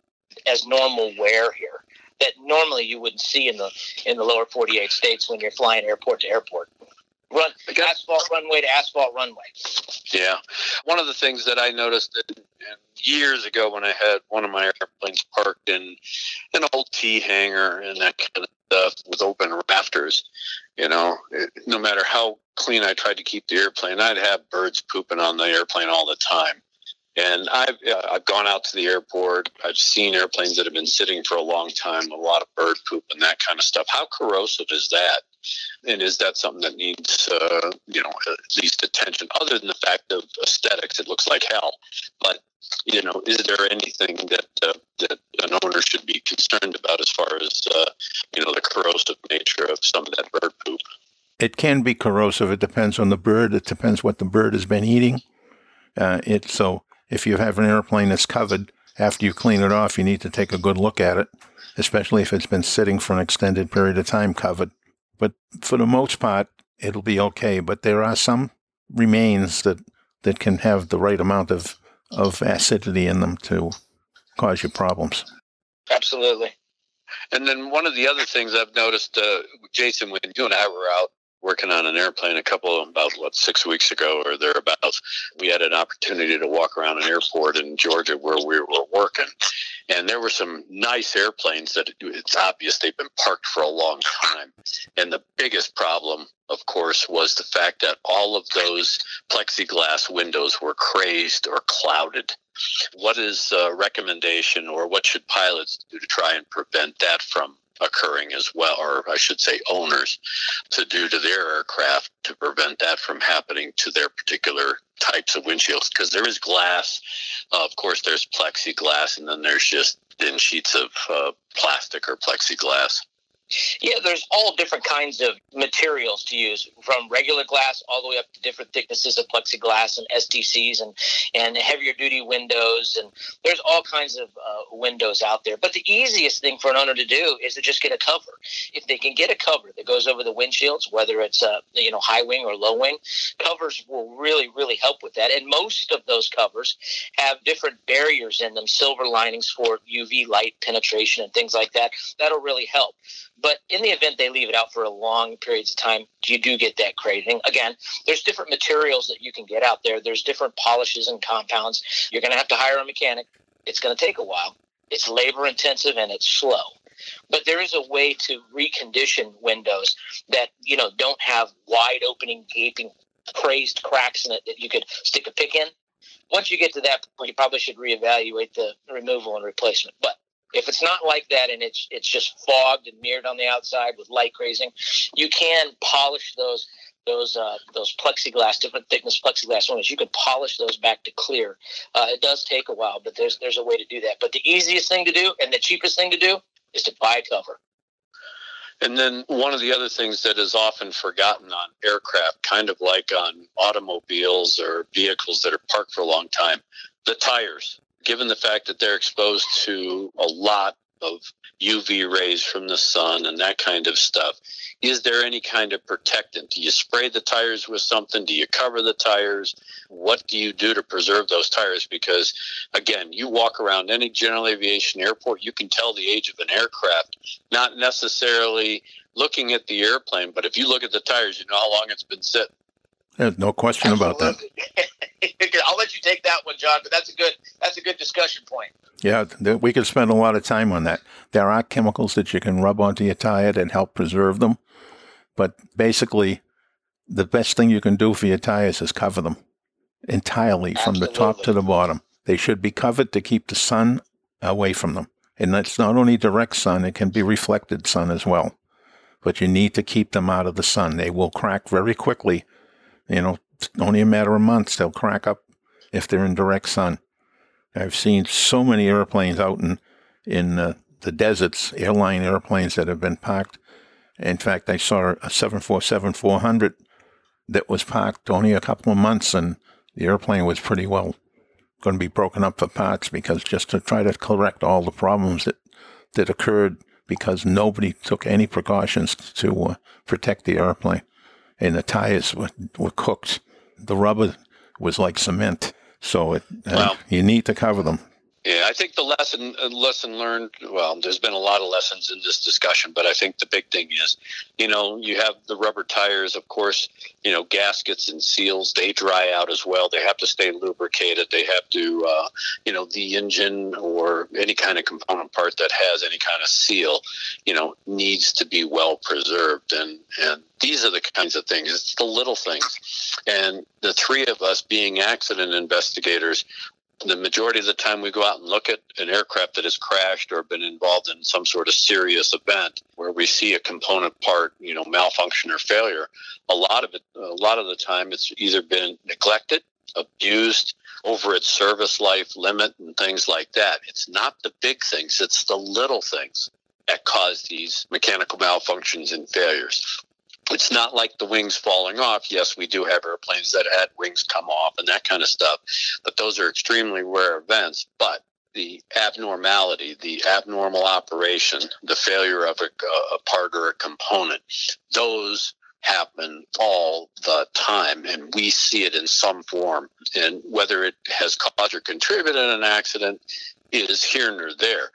as normal wear here that normally you wouldn't see in the lower 48 states when you're flying airport to airport. Asphalt runway to asphalt runway. Yeah. One of the things that I noticed years ago when I had one of my airplanes parked in an old T hangar and that kind of stuff with open rafters, no matter how clean I tried to keep the airplane, I'd have birds pooping on the airplane all the time. And I've gone out to the airport. I've seen airplanes that have been sitting for a long time, a lot of bird poop and that kind of stuff. How corrosive is that? And is that something that needs, at least attention, other than the fact of aesthetics? It looks like hell. But, is there anything that an owner should be concerned about as far as, the corrosive nature of some of that bird poop? It can be corrosive. It depends on the bird. It depends what the bird has been eating. If you have an airplane that's covered, after you clean it off, you need to take a good look at it, especially if it's been sitting for an extended period of time covered. But for the most part, it'll be okay. But there are some remains that can have the right amount of acidity in them to cause you problems. Absolutely. And then one of the other things I've noticed, Jason, when you and I were out working on an airplane about 6 weeks ago or thereabouts, we had an opportunity to walk around an airport in Georgia where we were working. And there were some nice airplanes that it's obvious they've been parked for a long time. And the biggest problem, of course, was the fact that all of those plexiglass windows were crazed or clouded. What is a recommendation, or what should pilots do to try and prevent that from occurring as well, or I should say owners, to do to their aircraft to prevent that from happening to their particular types of windshields? Because there is glass, of course there's plexiglass, and then there's just thin sheets of plastic or plexiglass. Yeah, there's all different kinds of materials to use, from regular glass all the way up to different thicknesses of plexiglass and STCs and heavier duty windows. And there's all kinds of windows out there. But the easiest thing for an owner to do is to just get a cover. If they can get a cover that goes over the windshields, whether it's high wing or low wing, covers will really, really help with that. And most of those covers have different barriers in them, silver linings for UV light penetration and things like that. That'll really help. But in the event they leave it out for a long periods of time, you do get that crazing. Again, there's different materials that you can get out there. There's different polishes and compounds. You're going to have to hire a mechanic. It's going to take a while. It's labor intensive and it's slow. But there is a way to recondition windows that, don't have wide opening, gaping, crazed cracks in it that you could stick a pick in. Once you get to that point, you probably should reevaluate the removal and replacement. But if it's not like that and it's just fogged and mirrored on the outside with light crazing, you can polish those plexiglass, different thickness plexiglass ones. You can polish those back to clear. It does take a while, but there's a way to do that. But the easiest thing to do and the cheapest thing to do is to buy a cover. And then one of the other things that is often forgotten on aircraft, kind of like on automobiles or vehicles that are parked for a long time, the tires. Given the fact that they're exposed to a lot of UV rays from the sun and that kind of stuff, is there any kind of protectant? Do you spray the tires with something? Do you cover the tires? What do you do to preserve those tires? Because, again, you walk around any general aviation airport, you can tell the age of an aircraft, not necessarily looking at the airplane, but if you look at the tires, you know how long it's been sitting. There's no question Absolutely. About that. I'll let you take that one, John, but that's a good discussion point. Yeah, we could spend a lot of time on that. There are chemicals that you can rub onto your tire that help preserve them. But basically, the best thing you can do for your tires is cover them. entirely from the top to the bottom. They should be covered to keep the sun away from them. And that's not only direct sun, it can be reflected sun as well. But you need to keep them out of the sun. They will crack very quickly. You know, it's only a matter of months, they'll crack up if they're in direct sun. I've seen so many airplanes out in the deserts, airline airplanes that have been parked. In fact, I saw a 747-400 that was parked only a couple of months, and the airplane was pretty well going to be broken up for parts, because just to try to correct all the problems that occurred because nobody took any precautions to protect the airplane. And the tires were cooked. The rubber was like cement. So you need to cover them. Yeah, I think the lesson learned, well, there's been a lot of lessons in this discussion, but I think the big thing is, you know, you have the rubber tires, of course, you know, gaskets and seals, they dry out as well. They have to stay lubricated. They have to, you know, the engine or any kind of component part that has any kind of seal, you know, needs to be well preserved. And these are the kinds of things. It's the little things. And the three of us being accident investigators, the majority of the time we go out and look at an aircraft that has crashed or been involved in some sort of serious event where we see a component part, you know, malfunction or failure, a lot of the time it's either been neglected, abused, over its service life limit and things like that. It's not the big things, it's the little things that cause these mechanical malfunctions and failures. It's not like the wings falling off. Yes, we do have airplanes that had wings come off and that kind of stuff, but those are extremely rare events. But the abnormality, the abnormal operation, the failure of a part or a component, those happen all the time, and we see it in some form. And whether it has caused or contributed an accident is here nor there.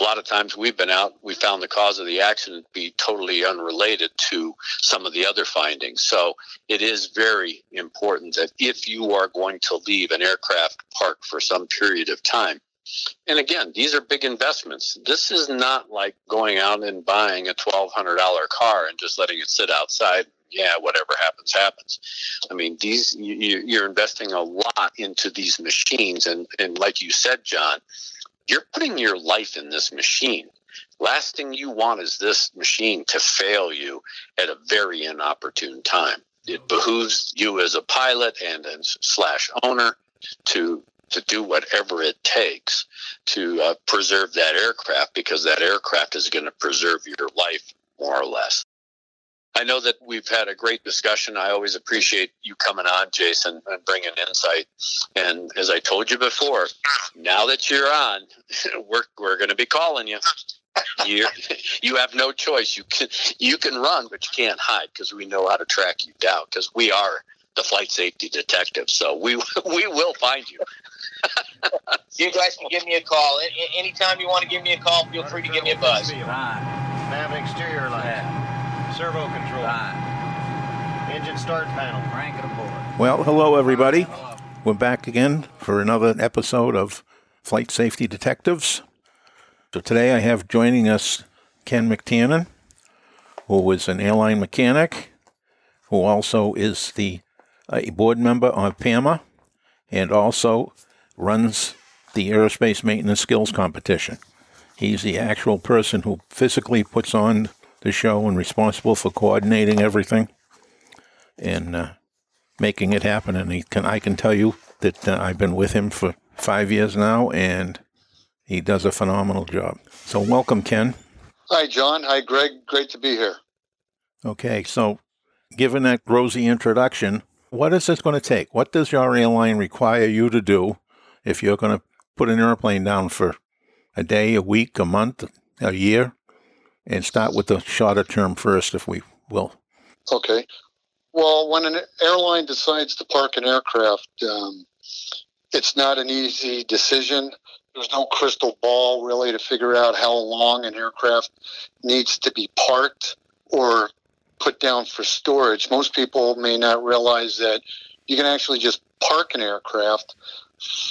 A lot of times we've been out, we found the cause of the accident to be totally unrelated to some of the other findings. So it is very important that if you are going to leave an aircraft parked for some period of time, and again, these are big investments. This is not like going out and buying a $1,200 car and just letting it sit outside. Yeah, whatever happens, happens. I mean, these you're investing a lot into these machines. And like you said, John, you're putting your life in this machine. Last thing you want is this machine to fail you at a very inopportune time. It behooves you as a pilot and / owner to do whatever it takes to preserve that aircraft, because that aircraft is going to preserve your life more or less. I know that we've had a great discussion. I always appreciate you coming on, Jason, and bringing insight. And as I told you before, now that you're on, we're going to be calling you. You have no choice. You can run, but you can't hide, because we know how to track you down, because we are the Flight Safety Detectives. So we will find you. You guys can give me a call. Anytime you want to give me a call, feel free to give me a buzz. Nav exterior light. Servo control. Engine start panel. Well, hello, everybody. We're back again for another episode of Flight Safety Detectives. So today I have joining us Ken MacTiernan, who is an airline mechanic, who also is a board member of PAMA, and also runs the Aerospace Maintenance Skills Competition. He's the actual person who physically puts on the show and responsible for coordinating everything and making it happen. And I can tell you that I've been with him for 5 years now, and he does a phenomenal job. So welcome, Ken. Hi, John. Hi, Greg. Great to be here. Okay, so given that rosy introduction, what is this going to take? What does your airline require you to do if you're going to put an airplane down for a day, a week, a month, a year? And start with the shorter term first, if we will. Okay. Well, when an airline decides to park an aircraft, it's not an easy decision. There's no crystal ball, really, to figure out how long an aircraft needs to be parked or put down for storage. Most people may not realize that you can actually just park an aircraft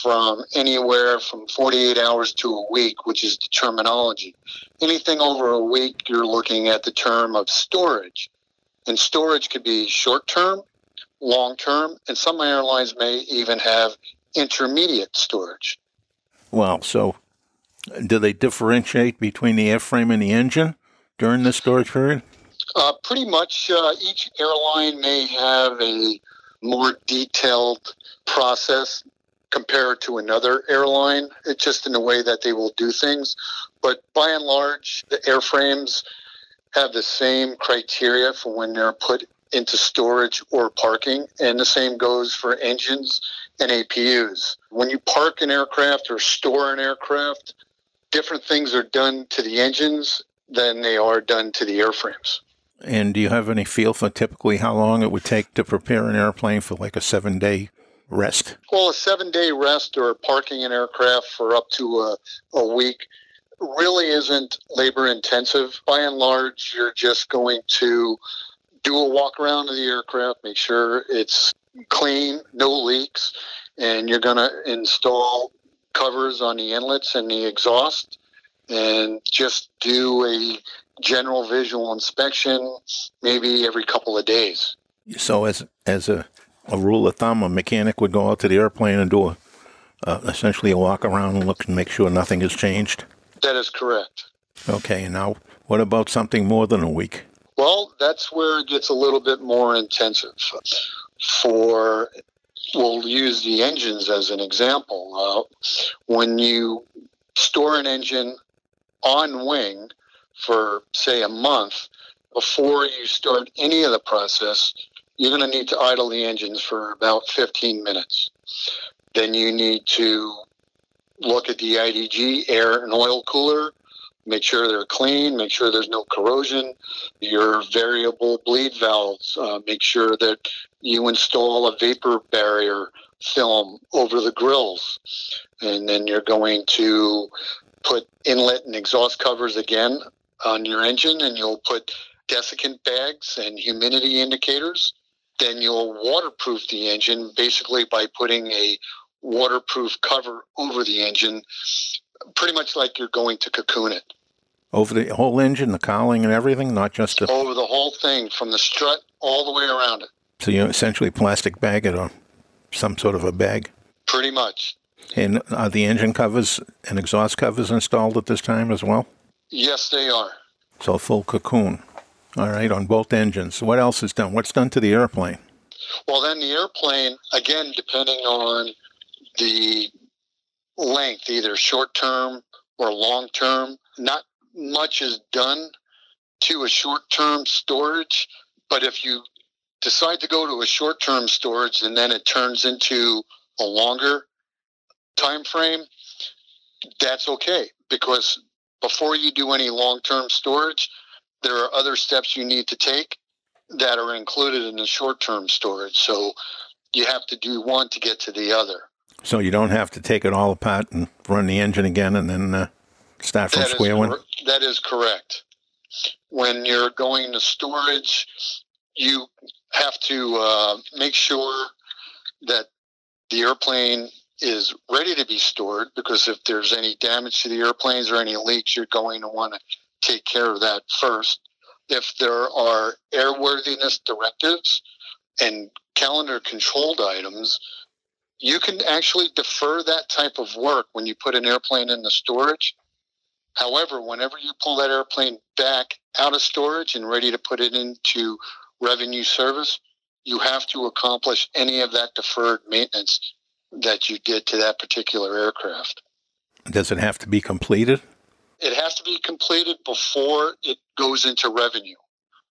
from anywhere from 48 hours to a week, which is the terminology. Anything over a week, you're looking at the term of storage. And storage could be short-term long term, and some airlines may even have intermediate storage. Wow. So do they differentiate between the airframe and the engine during the storage period? Pretty much each airline may have a more detailed process compared to another airline. It's just in the way that they will do things. But by and large, the airframes have the same criteria for when they're put into storage or parking, and the same goes for engines and APUs. When you park an aircraft or store an aircraft, different things are done to the engines than they are done to the airframes. And do you have any feel for typically how long it would take to prepare an airplane for like a 7-day rest? Well, a 7-day rest or parking an aircraft for up to a week really isn't labor intensive. By and large, you're just going to do a walk around of the aircraft, make sure it's clean, no leaks, and you're going to install covers on the inlets and the exhaust and just do a general visual inspection maybe every couple of days. So as a rule of thumb, a mechanic would go out to the airplane and do essentially a walk around and look and make sure nothing has changed? That is correct. Okay, now what about something more than a week? Well, that's where it gets a little bit more intensive. We'll use the engines as an example. When you store an engine on wing for, say, a month, before you start any of the process, you're going to need to idle the engines for about 15 minutes. Then you need to look at the IDG air and oil cooler, make sure they're clean, make sure there's no corrosion, your variable bleed valves, make sure that you install a vapor barrier film over the grills. And then you're going to put inlet and exhaust covers again on your engine, and you'll put desiccant bags and humidity indicators. Then you'll waterproof the engine basically by putting a waterproof cover over the engine, pretty much like you're going to cocoon it. Over the whole engine, the cowling and everything, not just the... Over the whole thing, from the strut all the way around it. So you essentially plastic bag it or some sort of a bag? Pretty much. And are the engine covers and exhaust covers installed at this time as well? Yes, they are. So full cocoon. All right, on both engines. What else is done? What's done to the airplane? Well, then the airplane, again, depending on the length, either short-term or long-term, not much is done to a short-term storage, but if you decide to go to a short-term storage and then it turns into a longer time frame, that's okay, because before you do any long-term storage, there are other steps you need to take that are included in the short-term storage. So you have to do one to get to the other. So you don't have to take it all apart and run the engine again and then start from square one? That is correct. When you're going to storage, you have to make sure that the airplane is ready to be stored, because if there's any damage to the airplanes or any leaks, you're going to want to take care of that first. If there are airworthiness directives and calendar controlled items, you can actually defer that type of work when you put an airplane in the storage. However, whenever you pull that airplane back out of storage and ready to put it into revenue service, you have to accomplish any of that deferred maintenance that you did to that particular aircraft. Does it have to be completed? It has to be completed before it goes into revenue.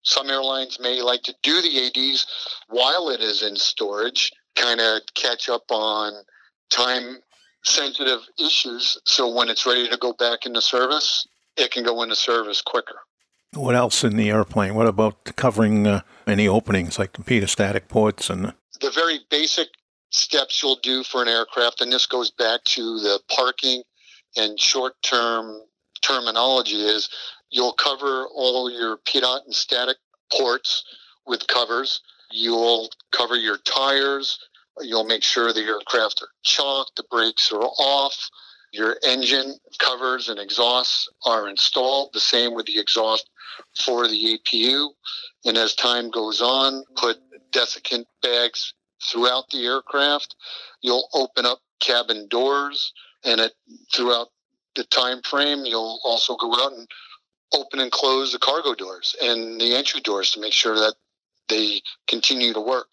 Some airlines may like to do the ADs while it is in storage, kind of catch up on time-sensitive issues, so when it's ready to go back into service, it can go into service quicker. What else in the airplane? What about covering any openings, like heliostat ports? And the very basic steps you'll do for an aircraft, and this goes back to the parking and short-term terminology, is you'll cover all your pedant and static ports with covers. You'll cover your tires. You'll make sure the aircraft are chalked, the brakes are off, your engine covers and exhausts are installed. The same with the exhaust for the APU. And as time goes on, put desiccant bags throughout the aircraft. You'll open up cabin doors, and throughout the time frame, you'll also go out and open and close the cargo doors and the entry doors to make sure that they continue to work.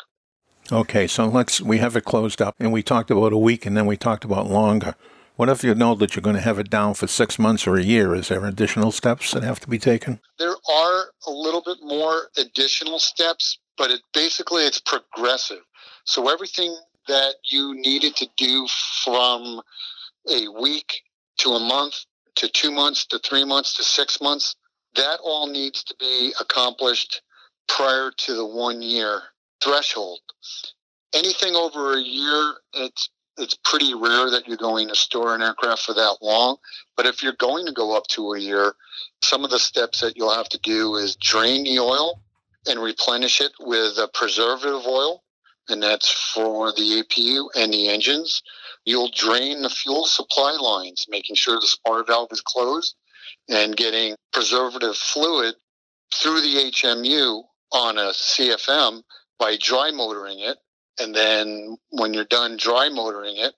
Okay, so we have it closed up, and we talked about a week, and then we talked about longer. What if you know that you're going to have it down for 6 months or a year? Is there additional steps that have to be taken? There are a little bit more additional steps, but basically it's progressive. So everything that you needed to do from a week to a month to 2 months to 3 months to 6 months, that all needs to be accomplished prior to the 1 year threshold. Anything over a year, it's pretty rare that you're going to store an aircraft for that long. But if you're going to go up to a year, some of the steps that you'll have to do is drain the oil and replenish it with a preservative oil, and that's for the APU and the engines. You'll drain the fuel supply lines, making sure the spar valve is closed and getting preservative fluid through the HMU on a CFM by dry motoring it. And then when you're done dry motoring it,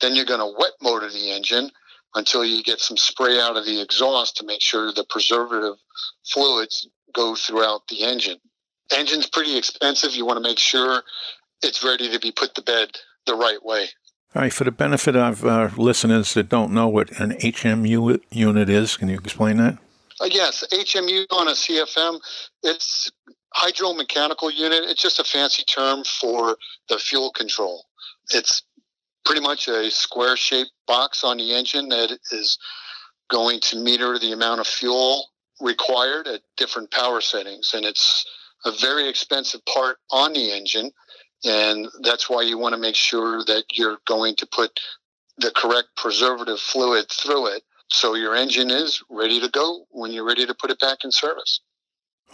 then you're going to wet motor the engine until you get some spray out of the exhaust to make sure the preservative fluids go throughout the engine. Engine's pretty expensive. You want to make sure it's ready to be put to bed the right way. All right, for the benefit of our listeners that don't know what an HMU unit is, can you explain that? Yes, HMU on a CFM, it's hydromechanical unit. It's just a fancy term for the fuel control. It's pretty much a square-shaped box on the engine that is going to meter the amount of fuel required at different power settings, and it's a very expensive part on the engine, and that's why you want to make sure that you're going to put the correct preservative fluid through it so your engine is ready to go when you're ready to put it back in service.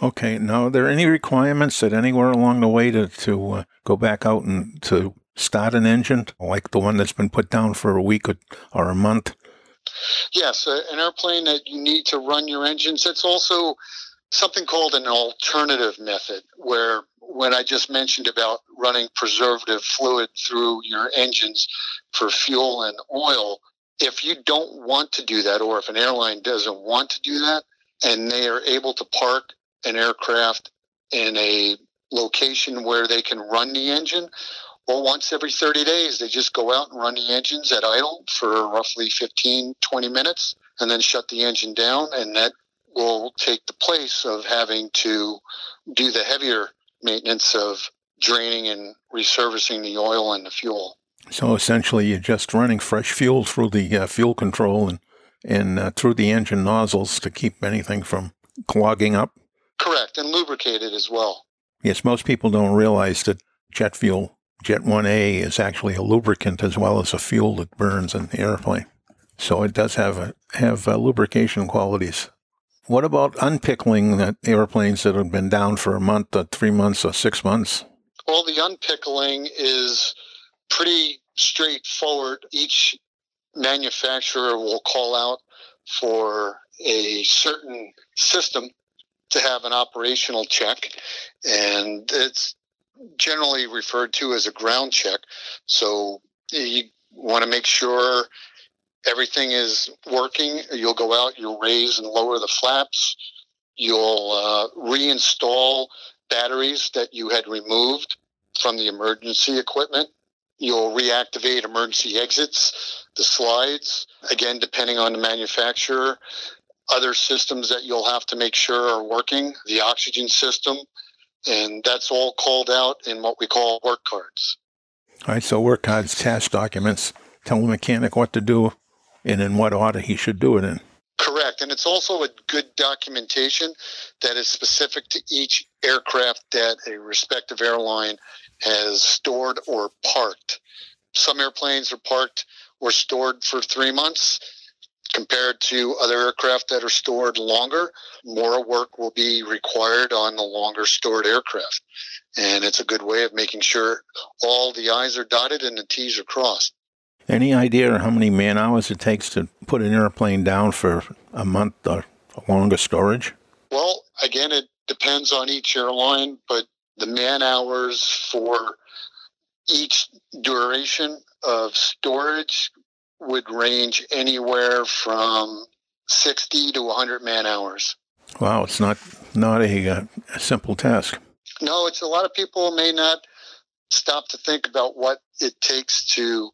Okay. Now, are there any requirements that anywhere along the way to go back out and to start an engine, like the one that's been put down for a week or a month? Yes. An airplane that you need to run your engines, it's also something called an alternative method, where when I just mentioned about running preservative fluid through your engines for fuel and oil, if you don't want to do that, or if an airline doesn't want to do that, and they are able to park an aircraft in a location where they can run the engine, well, once every 30 days, they just go out and run the engines at idle for roughly 15, 20 minutes, and then shut the engine down, and that will take the place of having to do the heavier maintenance of draining and reservicing the oil and the fuel. So essentially, you're just running fresh fuel through the fuel control and through the engine nozzles to keep anything from clogging up? Correct, and lubricated as well. Yes, most people don't realize that jet fuel, Jet 1A, is actually a lubricant as well as a fuel that burns in the airplane. So it does have lubrication qualities. What about unpickling the airplanes that have been down for a month, or 3 months, or 6 months? Well, the unpickling is pretty straightforward. Each manufacturer will call out for a certain system to have an operational check, and it's generally referred to as a ground check. So you want to make sure everything is working. You'll go out, you'll raise and lower the flaps. You'll reinstall batteries that you had removed from the emergency equipment. You'll reactivate emergency exits, the slides. Again, depending on the manufacturer, other systems that you'll have to make sure are working, the oxygen system, and that's all called out in what we call work cards. All right, so work cards, task documents, tell the mechanic what to do and in what order he should do it in. Correct. And it's also a good documentation that is specific to each aircraft that a respective airline has stored or parked. Some airplanes are parked or stored for 3 months compared to other aircraft that are stored longer. More work will be required on the longer stored aircraft. And it's a good way of making sure all the I's are dotted and the T's are crossed. Any idea how many man-hours it takes to put an airplane down for a month or longer storage? Well, again, it depends on each airline, but the man hours for each duration of storage would range anywhere from 60 to 100 man hours. Wow, it's not a simple task. No, it's a lot of people may not stop to think about what it takes to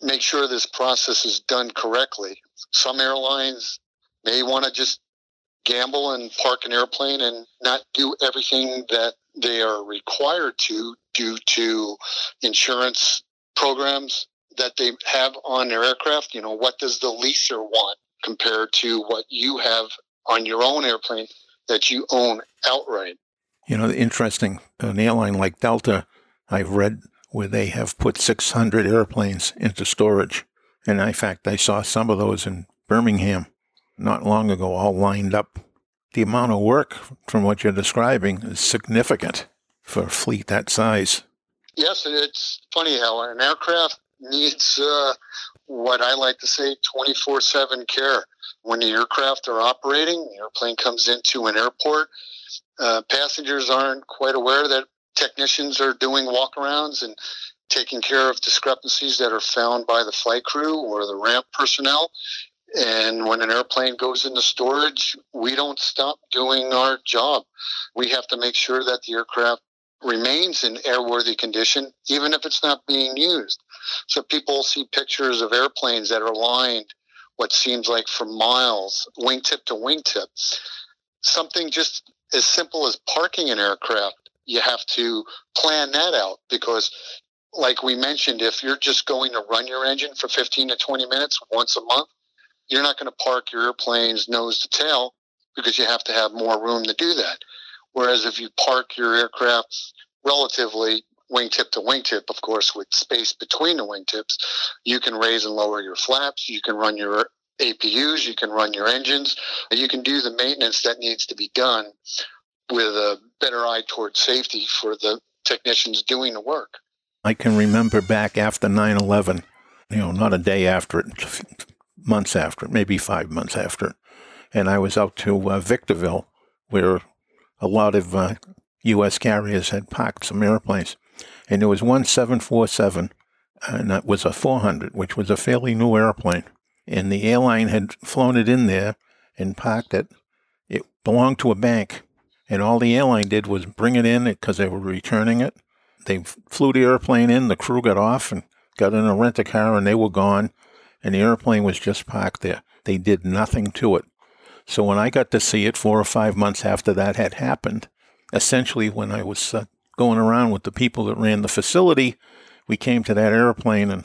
make sure this process is done correctly. Some airlines may want to just gamble and park an airplane and not do everything that they are required to due to insurance programs that they have on their aircraft. You know, what does the leaser want compared to what you have on your own airplane that you own outright? You know, interesting, an airline like Delta, I've read where they have put 600 airplanes into storage. And in fact, I saw some of those in Birmingham not long ago, all lined up. The amount of work from what you're describing is significant for a fleet that size. Yes, it's funny how an aircraft needs what I like to say 24/7 care. When the aircraft are operating, the airplane comes into an airport, passengers aren't quite aware that technicians are doing walk-arounds and taking care of discrepancies that are found by the flight crew or the ramp personnel. And when an airplane goes into storage, we don't stop doing our job. We have to make sure that the aircraft remains in airworthy condition, even if it's not being used. So people see pictures of airplanes that are lined what seems like for miles, wingtip to wingtip. Something just as simple as parking an aircraft, you have to plan that out because, like we mentioned, if you're just going to run your engine for 15 to 20 minutes once a month, you're not going to park your airplanes nose to tail because you have to have more room to do that. Whereas if you park your aircraft relatively wingtip to wingtip, of course, with space between the wingtips, you can raise and lower your flaps, you can run your APUs, you can run your engines, and you can do the maintenance that needs to be done with a better eye toward safety for the technicians doing the work. I can remember back after 9/11, you know, not a day after it, months after it, maybe 5 months after it. And I was out to Victorville, where a lot of U.S. carriers had parked some airplanes. And there was one 747, and that was a 400, which was a fairly new airplane. And the airline had flown it in there and parked it. It belonged to a bank. And all the airline did was bring it in because they were returning it. They flew the airplane in, the crew got off and got in a rent-a-car, and they were gone. And the airplane was just parked there. They did nothing to it. So when I got to see it 4 or 5 months after that had happened, essentially when I was going around with the people that ran the facility, we came to that airplane,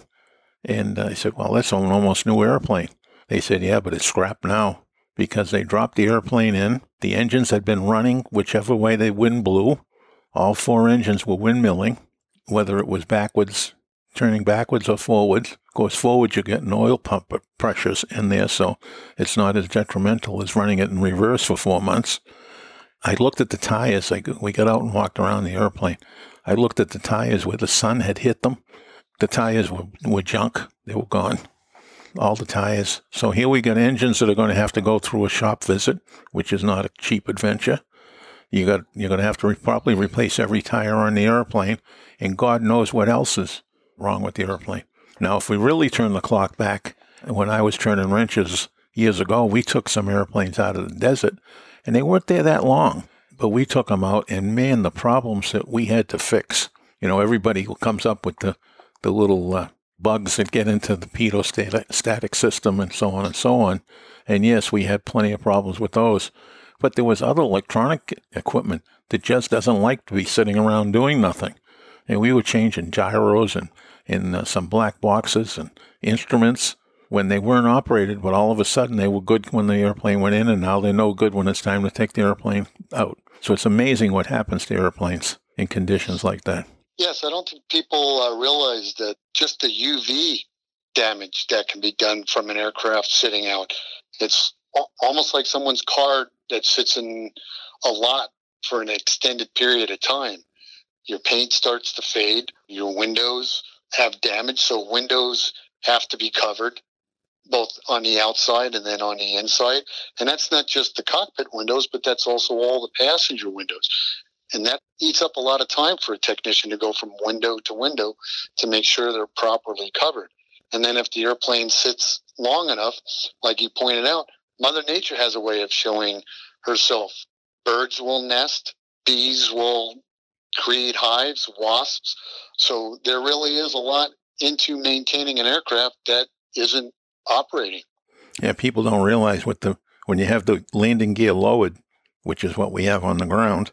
and I said, well, that's an almost new airplane. They said, yeah, but it's scrapped now because they dropped the airplane in. The engines had been running whichever way the wind blew. All four engines were windmilling, whether it was backwards, turning backwards or forwards. Of course, forward you're getting oil pump pressures in there, so it's not as detrimental as running it in reverse for 4 months. I looked at the tires. We got out and walked around the airplane. I looked at the tires where the sun had hit them. The tires were junk. They were gone, all the tires. So here we got engines that are going to have to go through a shop visit, which is not a cheap adventure. You're going to have to probably replace every tire on the airplane, and God knows what else is wrong with the airplane. Now, if we really turn the clock back, when I was turning wrenches years ago, we took some airplanes out of the desert, and they weren't there that long, but we took them out, and man, the problems that we had to fix. You know, everybody comes up with the little bugs that get into the pitot-static system and so on and so on, and yes, we had plenty of problems with those, but there was other electronic equipment that just doesn't like to be sitting around doing nothing. And we were changing gyros and some black boxes and instruments when they weren't operated, but all of a sudden they were good when the airplane went in, and now they're no good when it's time to take the airplane out. So it's amazing what happens to airplanes in conditions like that. Yes, I don't think people realize that just the UV damage that can be done from an aircraft sitting out. It's almost like someone's car that sits in a lot for an extended period of time. Your paint starts to fade. Your windows have damage, so windows have to be covered, both on the outside and then on the inside. And that's not just the cockpit windows, but that's also all the passenger windows. And that eats up a lot of time for a technician to go from window to window to make sure they're properly covered. And then if the airplane sits long enough, like you pointed out, Mother Nature has a way of showing herself. Birds will nest, bees will create hives, wasps. So there really is a lot into maintaining an aircraft that isn't operating. Yeah, people don't realize when you have the landing gear lowered, which is what we have on the ground,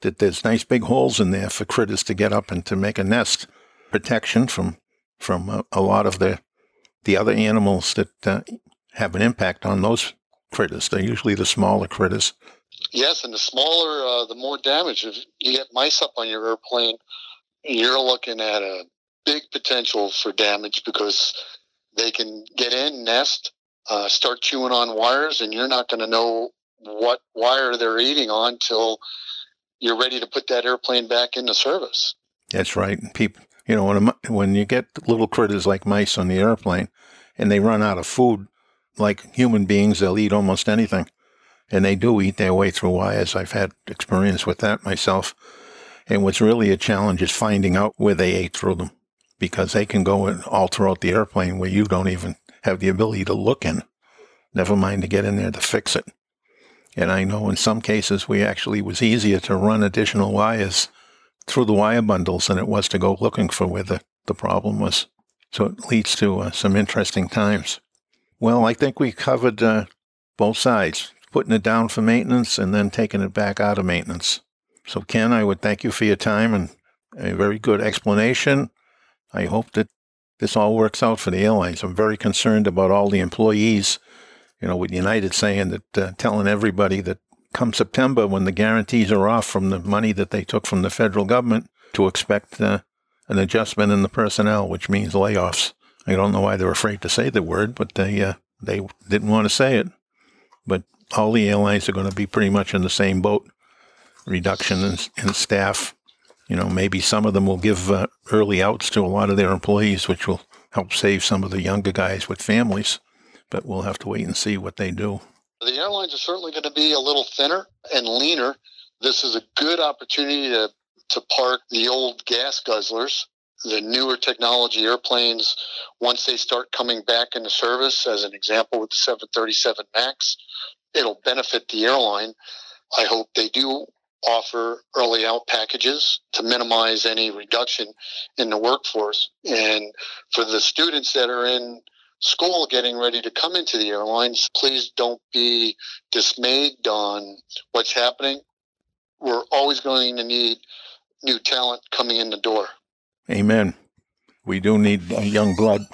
that there's nice big holes in there for critters to get up and to make a nest. Protection from a lot of the other animals that have an impact on those critters. They're usually the smaller critters. Yes, and the smaller, the more damage. If you get mice up on your airplane, you're looking at a big potential for damage because they can get in, nest, start chewing on wires, and you're not going to know what wire they're eating on till you're ready to put that airplane back into service. That's right. People, you know, when you get little critters like mice on the airplane and they run out of food, like human beings, they'll eat almost anything. And they do eat their way through wires. I've had experience with that myself. And what's really a challenge is finding out where they ate through them, because they can go all throughout the airplane where you don't even have the ability to look in, never mind to get in there to fix it. And I know in some cases we actually, it was easier to run additional wires through the wire bundles than it was to go looking for where the problem was. So it leads to some interesting times. Well, I think we covered both sides, putting it down for maintenance and then taking it back out of maintenance. So Ken, I would thank you for your time and a very good explanation. I hope that this all works out for the airlines. I'm very concerned about all the employees, you know, with United saying that, telling everybody that come September when the guarantees are off from the money that they took from the federal government to expect an adjustment in the personnel, which means layoffs. I don't know why they're afraid to say the word, but they didn't want to say it. But all the airlines are going to be pretty much in the same boat, reduction in staff. You know, maybe some of them will give early outs to a lot of their employees, which will help save some of the younger guys with families. But we'll have to wait and see what they do. The airlines are certainly going to be a little thinner and leaner. This is a good opportunity to park the old gas guzzlers. The newer technology airplanes, once they start coming back into service, as an example with the 737 MAX, it'll benefit the airline. I hope they do offer early out packages to minimize any reduction in the workforce. And for the students that are in school getting ready to come into the airlines, please don't be dismayed on what's happening. We're always going to need new talent coming in the door. Amen. We do need young blood.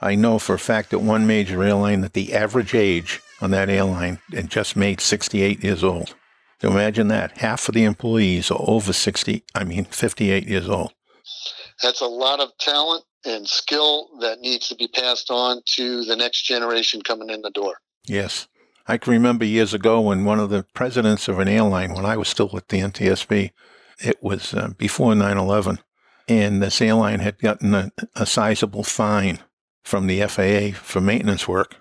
I know for a fact at one major airline that the average age on that airline had just made 68 years old. So imagine that. Half of the employees are over 58 years old. That's a lot of talent and skill that needs to be passed on to the next generation coming in the door. Yes. I can remember years ago when one of the presidents of an airline, when I was still with the NTSB, it was before 9/11, and this airline had gotten a sizable fine from the FAA for maintenance work.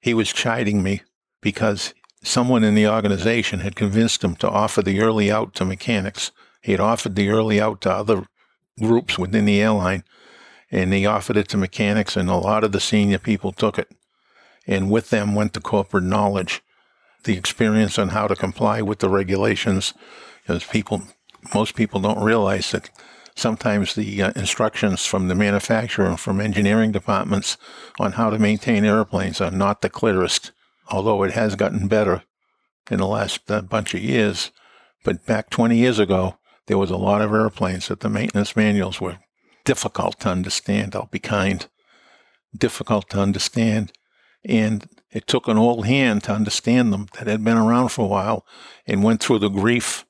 He was chiding me because someone in the organization had convinced him to offer the early out to mechanics. He had offered the early out to other groups within the airline, and he offered it to mechanics, and a lot of the senior people took it. And with them went the corporate knowledge, the experience on how to comply with the regulations. Because most people don't realize that sometimes the instructions from the manufacturer and from engineering departments on how to maintain airplanes are not the clearest, although it has gotten better in the last bunch of years. But back 20 years ago, there was a lot of airplanes that the maintenance manuals were difficult to understand. I'll be kind. Difficult to understand. And it took an old hand to understand them that had been around for a while and went through the grief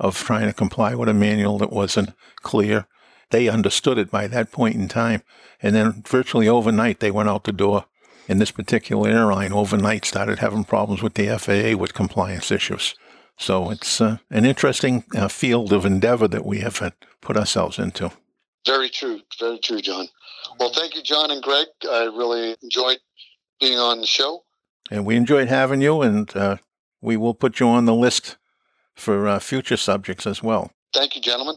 of trying to comply with a manual that wasn't clear. They understood it by that point in time. And then virtually overnight, they went out the door. And this particular airline overnight started having problems with the FAA with compliance issues. So it's an interesting field of endeavor that we have put ourselves into. Very true. Very true, John. Well, thank you, John and Greg. I really enjoyed being on the show. And we enjoyed having you, and we will put you on the list for future subjects as well. Thank you, gentlemen.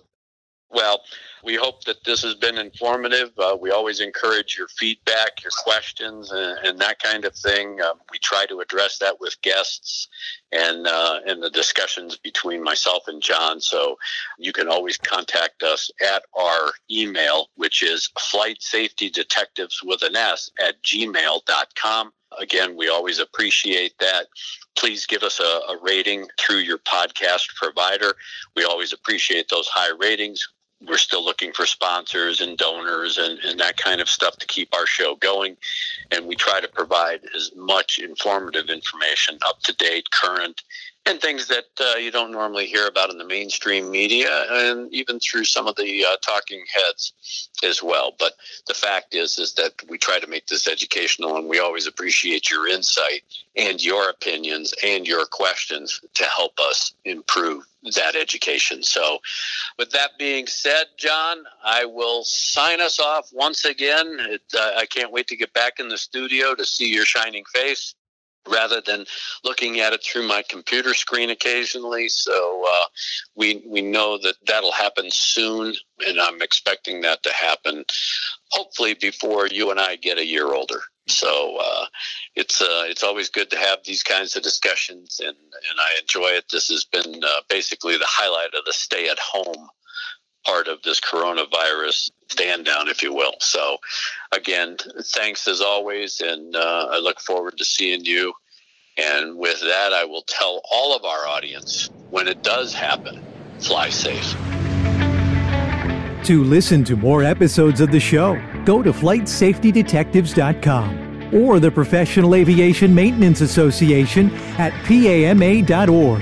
Well, we hope that this has been informative. We always encourage your feedback, your questions, and that kind of thing. We try to address that with guests and the discussions between myself and John. So you can always contact us at our email, which is flightsafetydetectives@gmail.com. Again, we always appreciate that. Please give us a rating through your podcast provider. We always appreciate those high ratings. We're still looking for sponsors and donors and that kind of stuff to keep our show going. And we try to provide as much informative information, up-to-date, current, and things that you don't normally hear about in the mainstream media and even through some of the talking heads as well. But the fact is that we try to make this educational, and we always appreciate your insight and your opinions and your questions to help us improve that education. So with that being said, John, I will sign us off once again. I can't wait to get back in the studio to see your shining face, rather than looking at it through my computer screen occasionally. So we know that that'll happen soon, and I'm expecting that to happen hopefully before you and I get a year older. So it's always good to have these kinds of discussions, and I enjoy it. This has been basically the highlight of the stay-at-home part of this coronavirus stand down, if you will. So again, thanks as always, and I look forward to seeing you. And with that, I will tell all of our audience, when it does happen, fly safe. To listen to more episodes of the show, go to flightsafetydetectives.com or the Professional Aviation Maintenance Association at PAMA.org,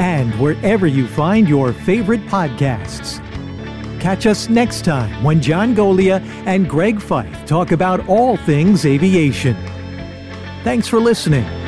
and wherever you find your favorite podcasts. Catch us next time when John Golia and Greg Feith talk about all things aviation. Thanks for listening.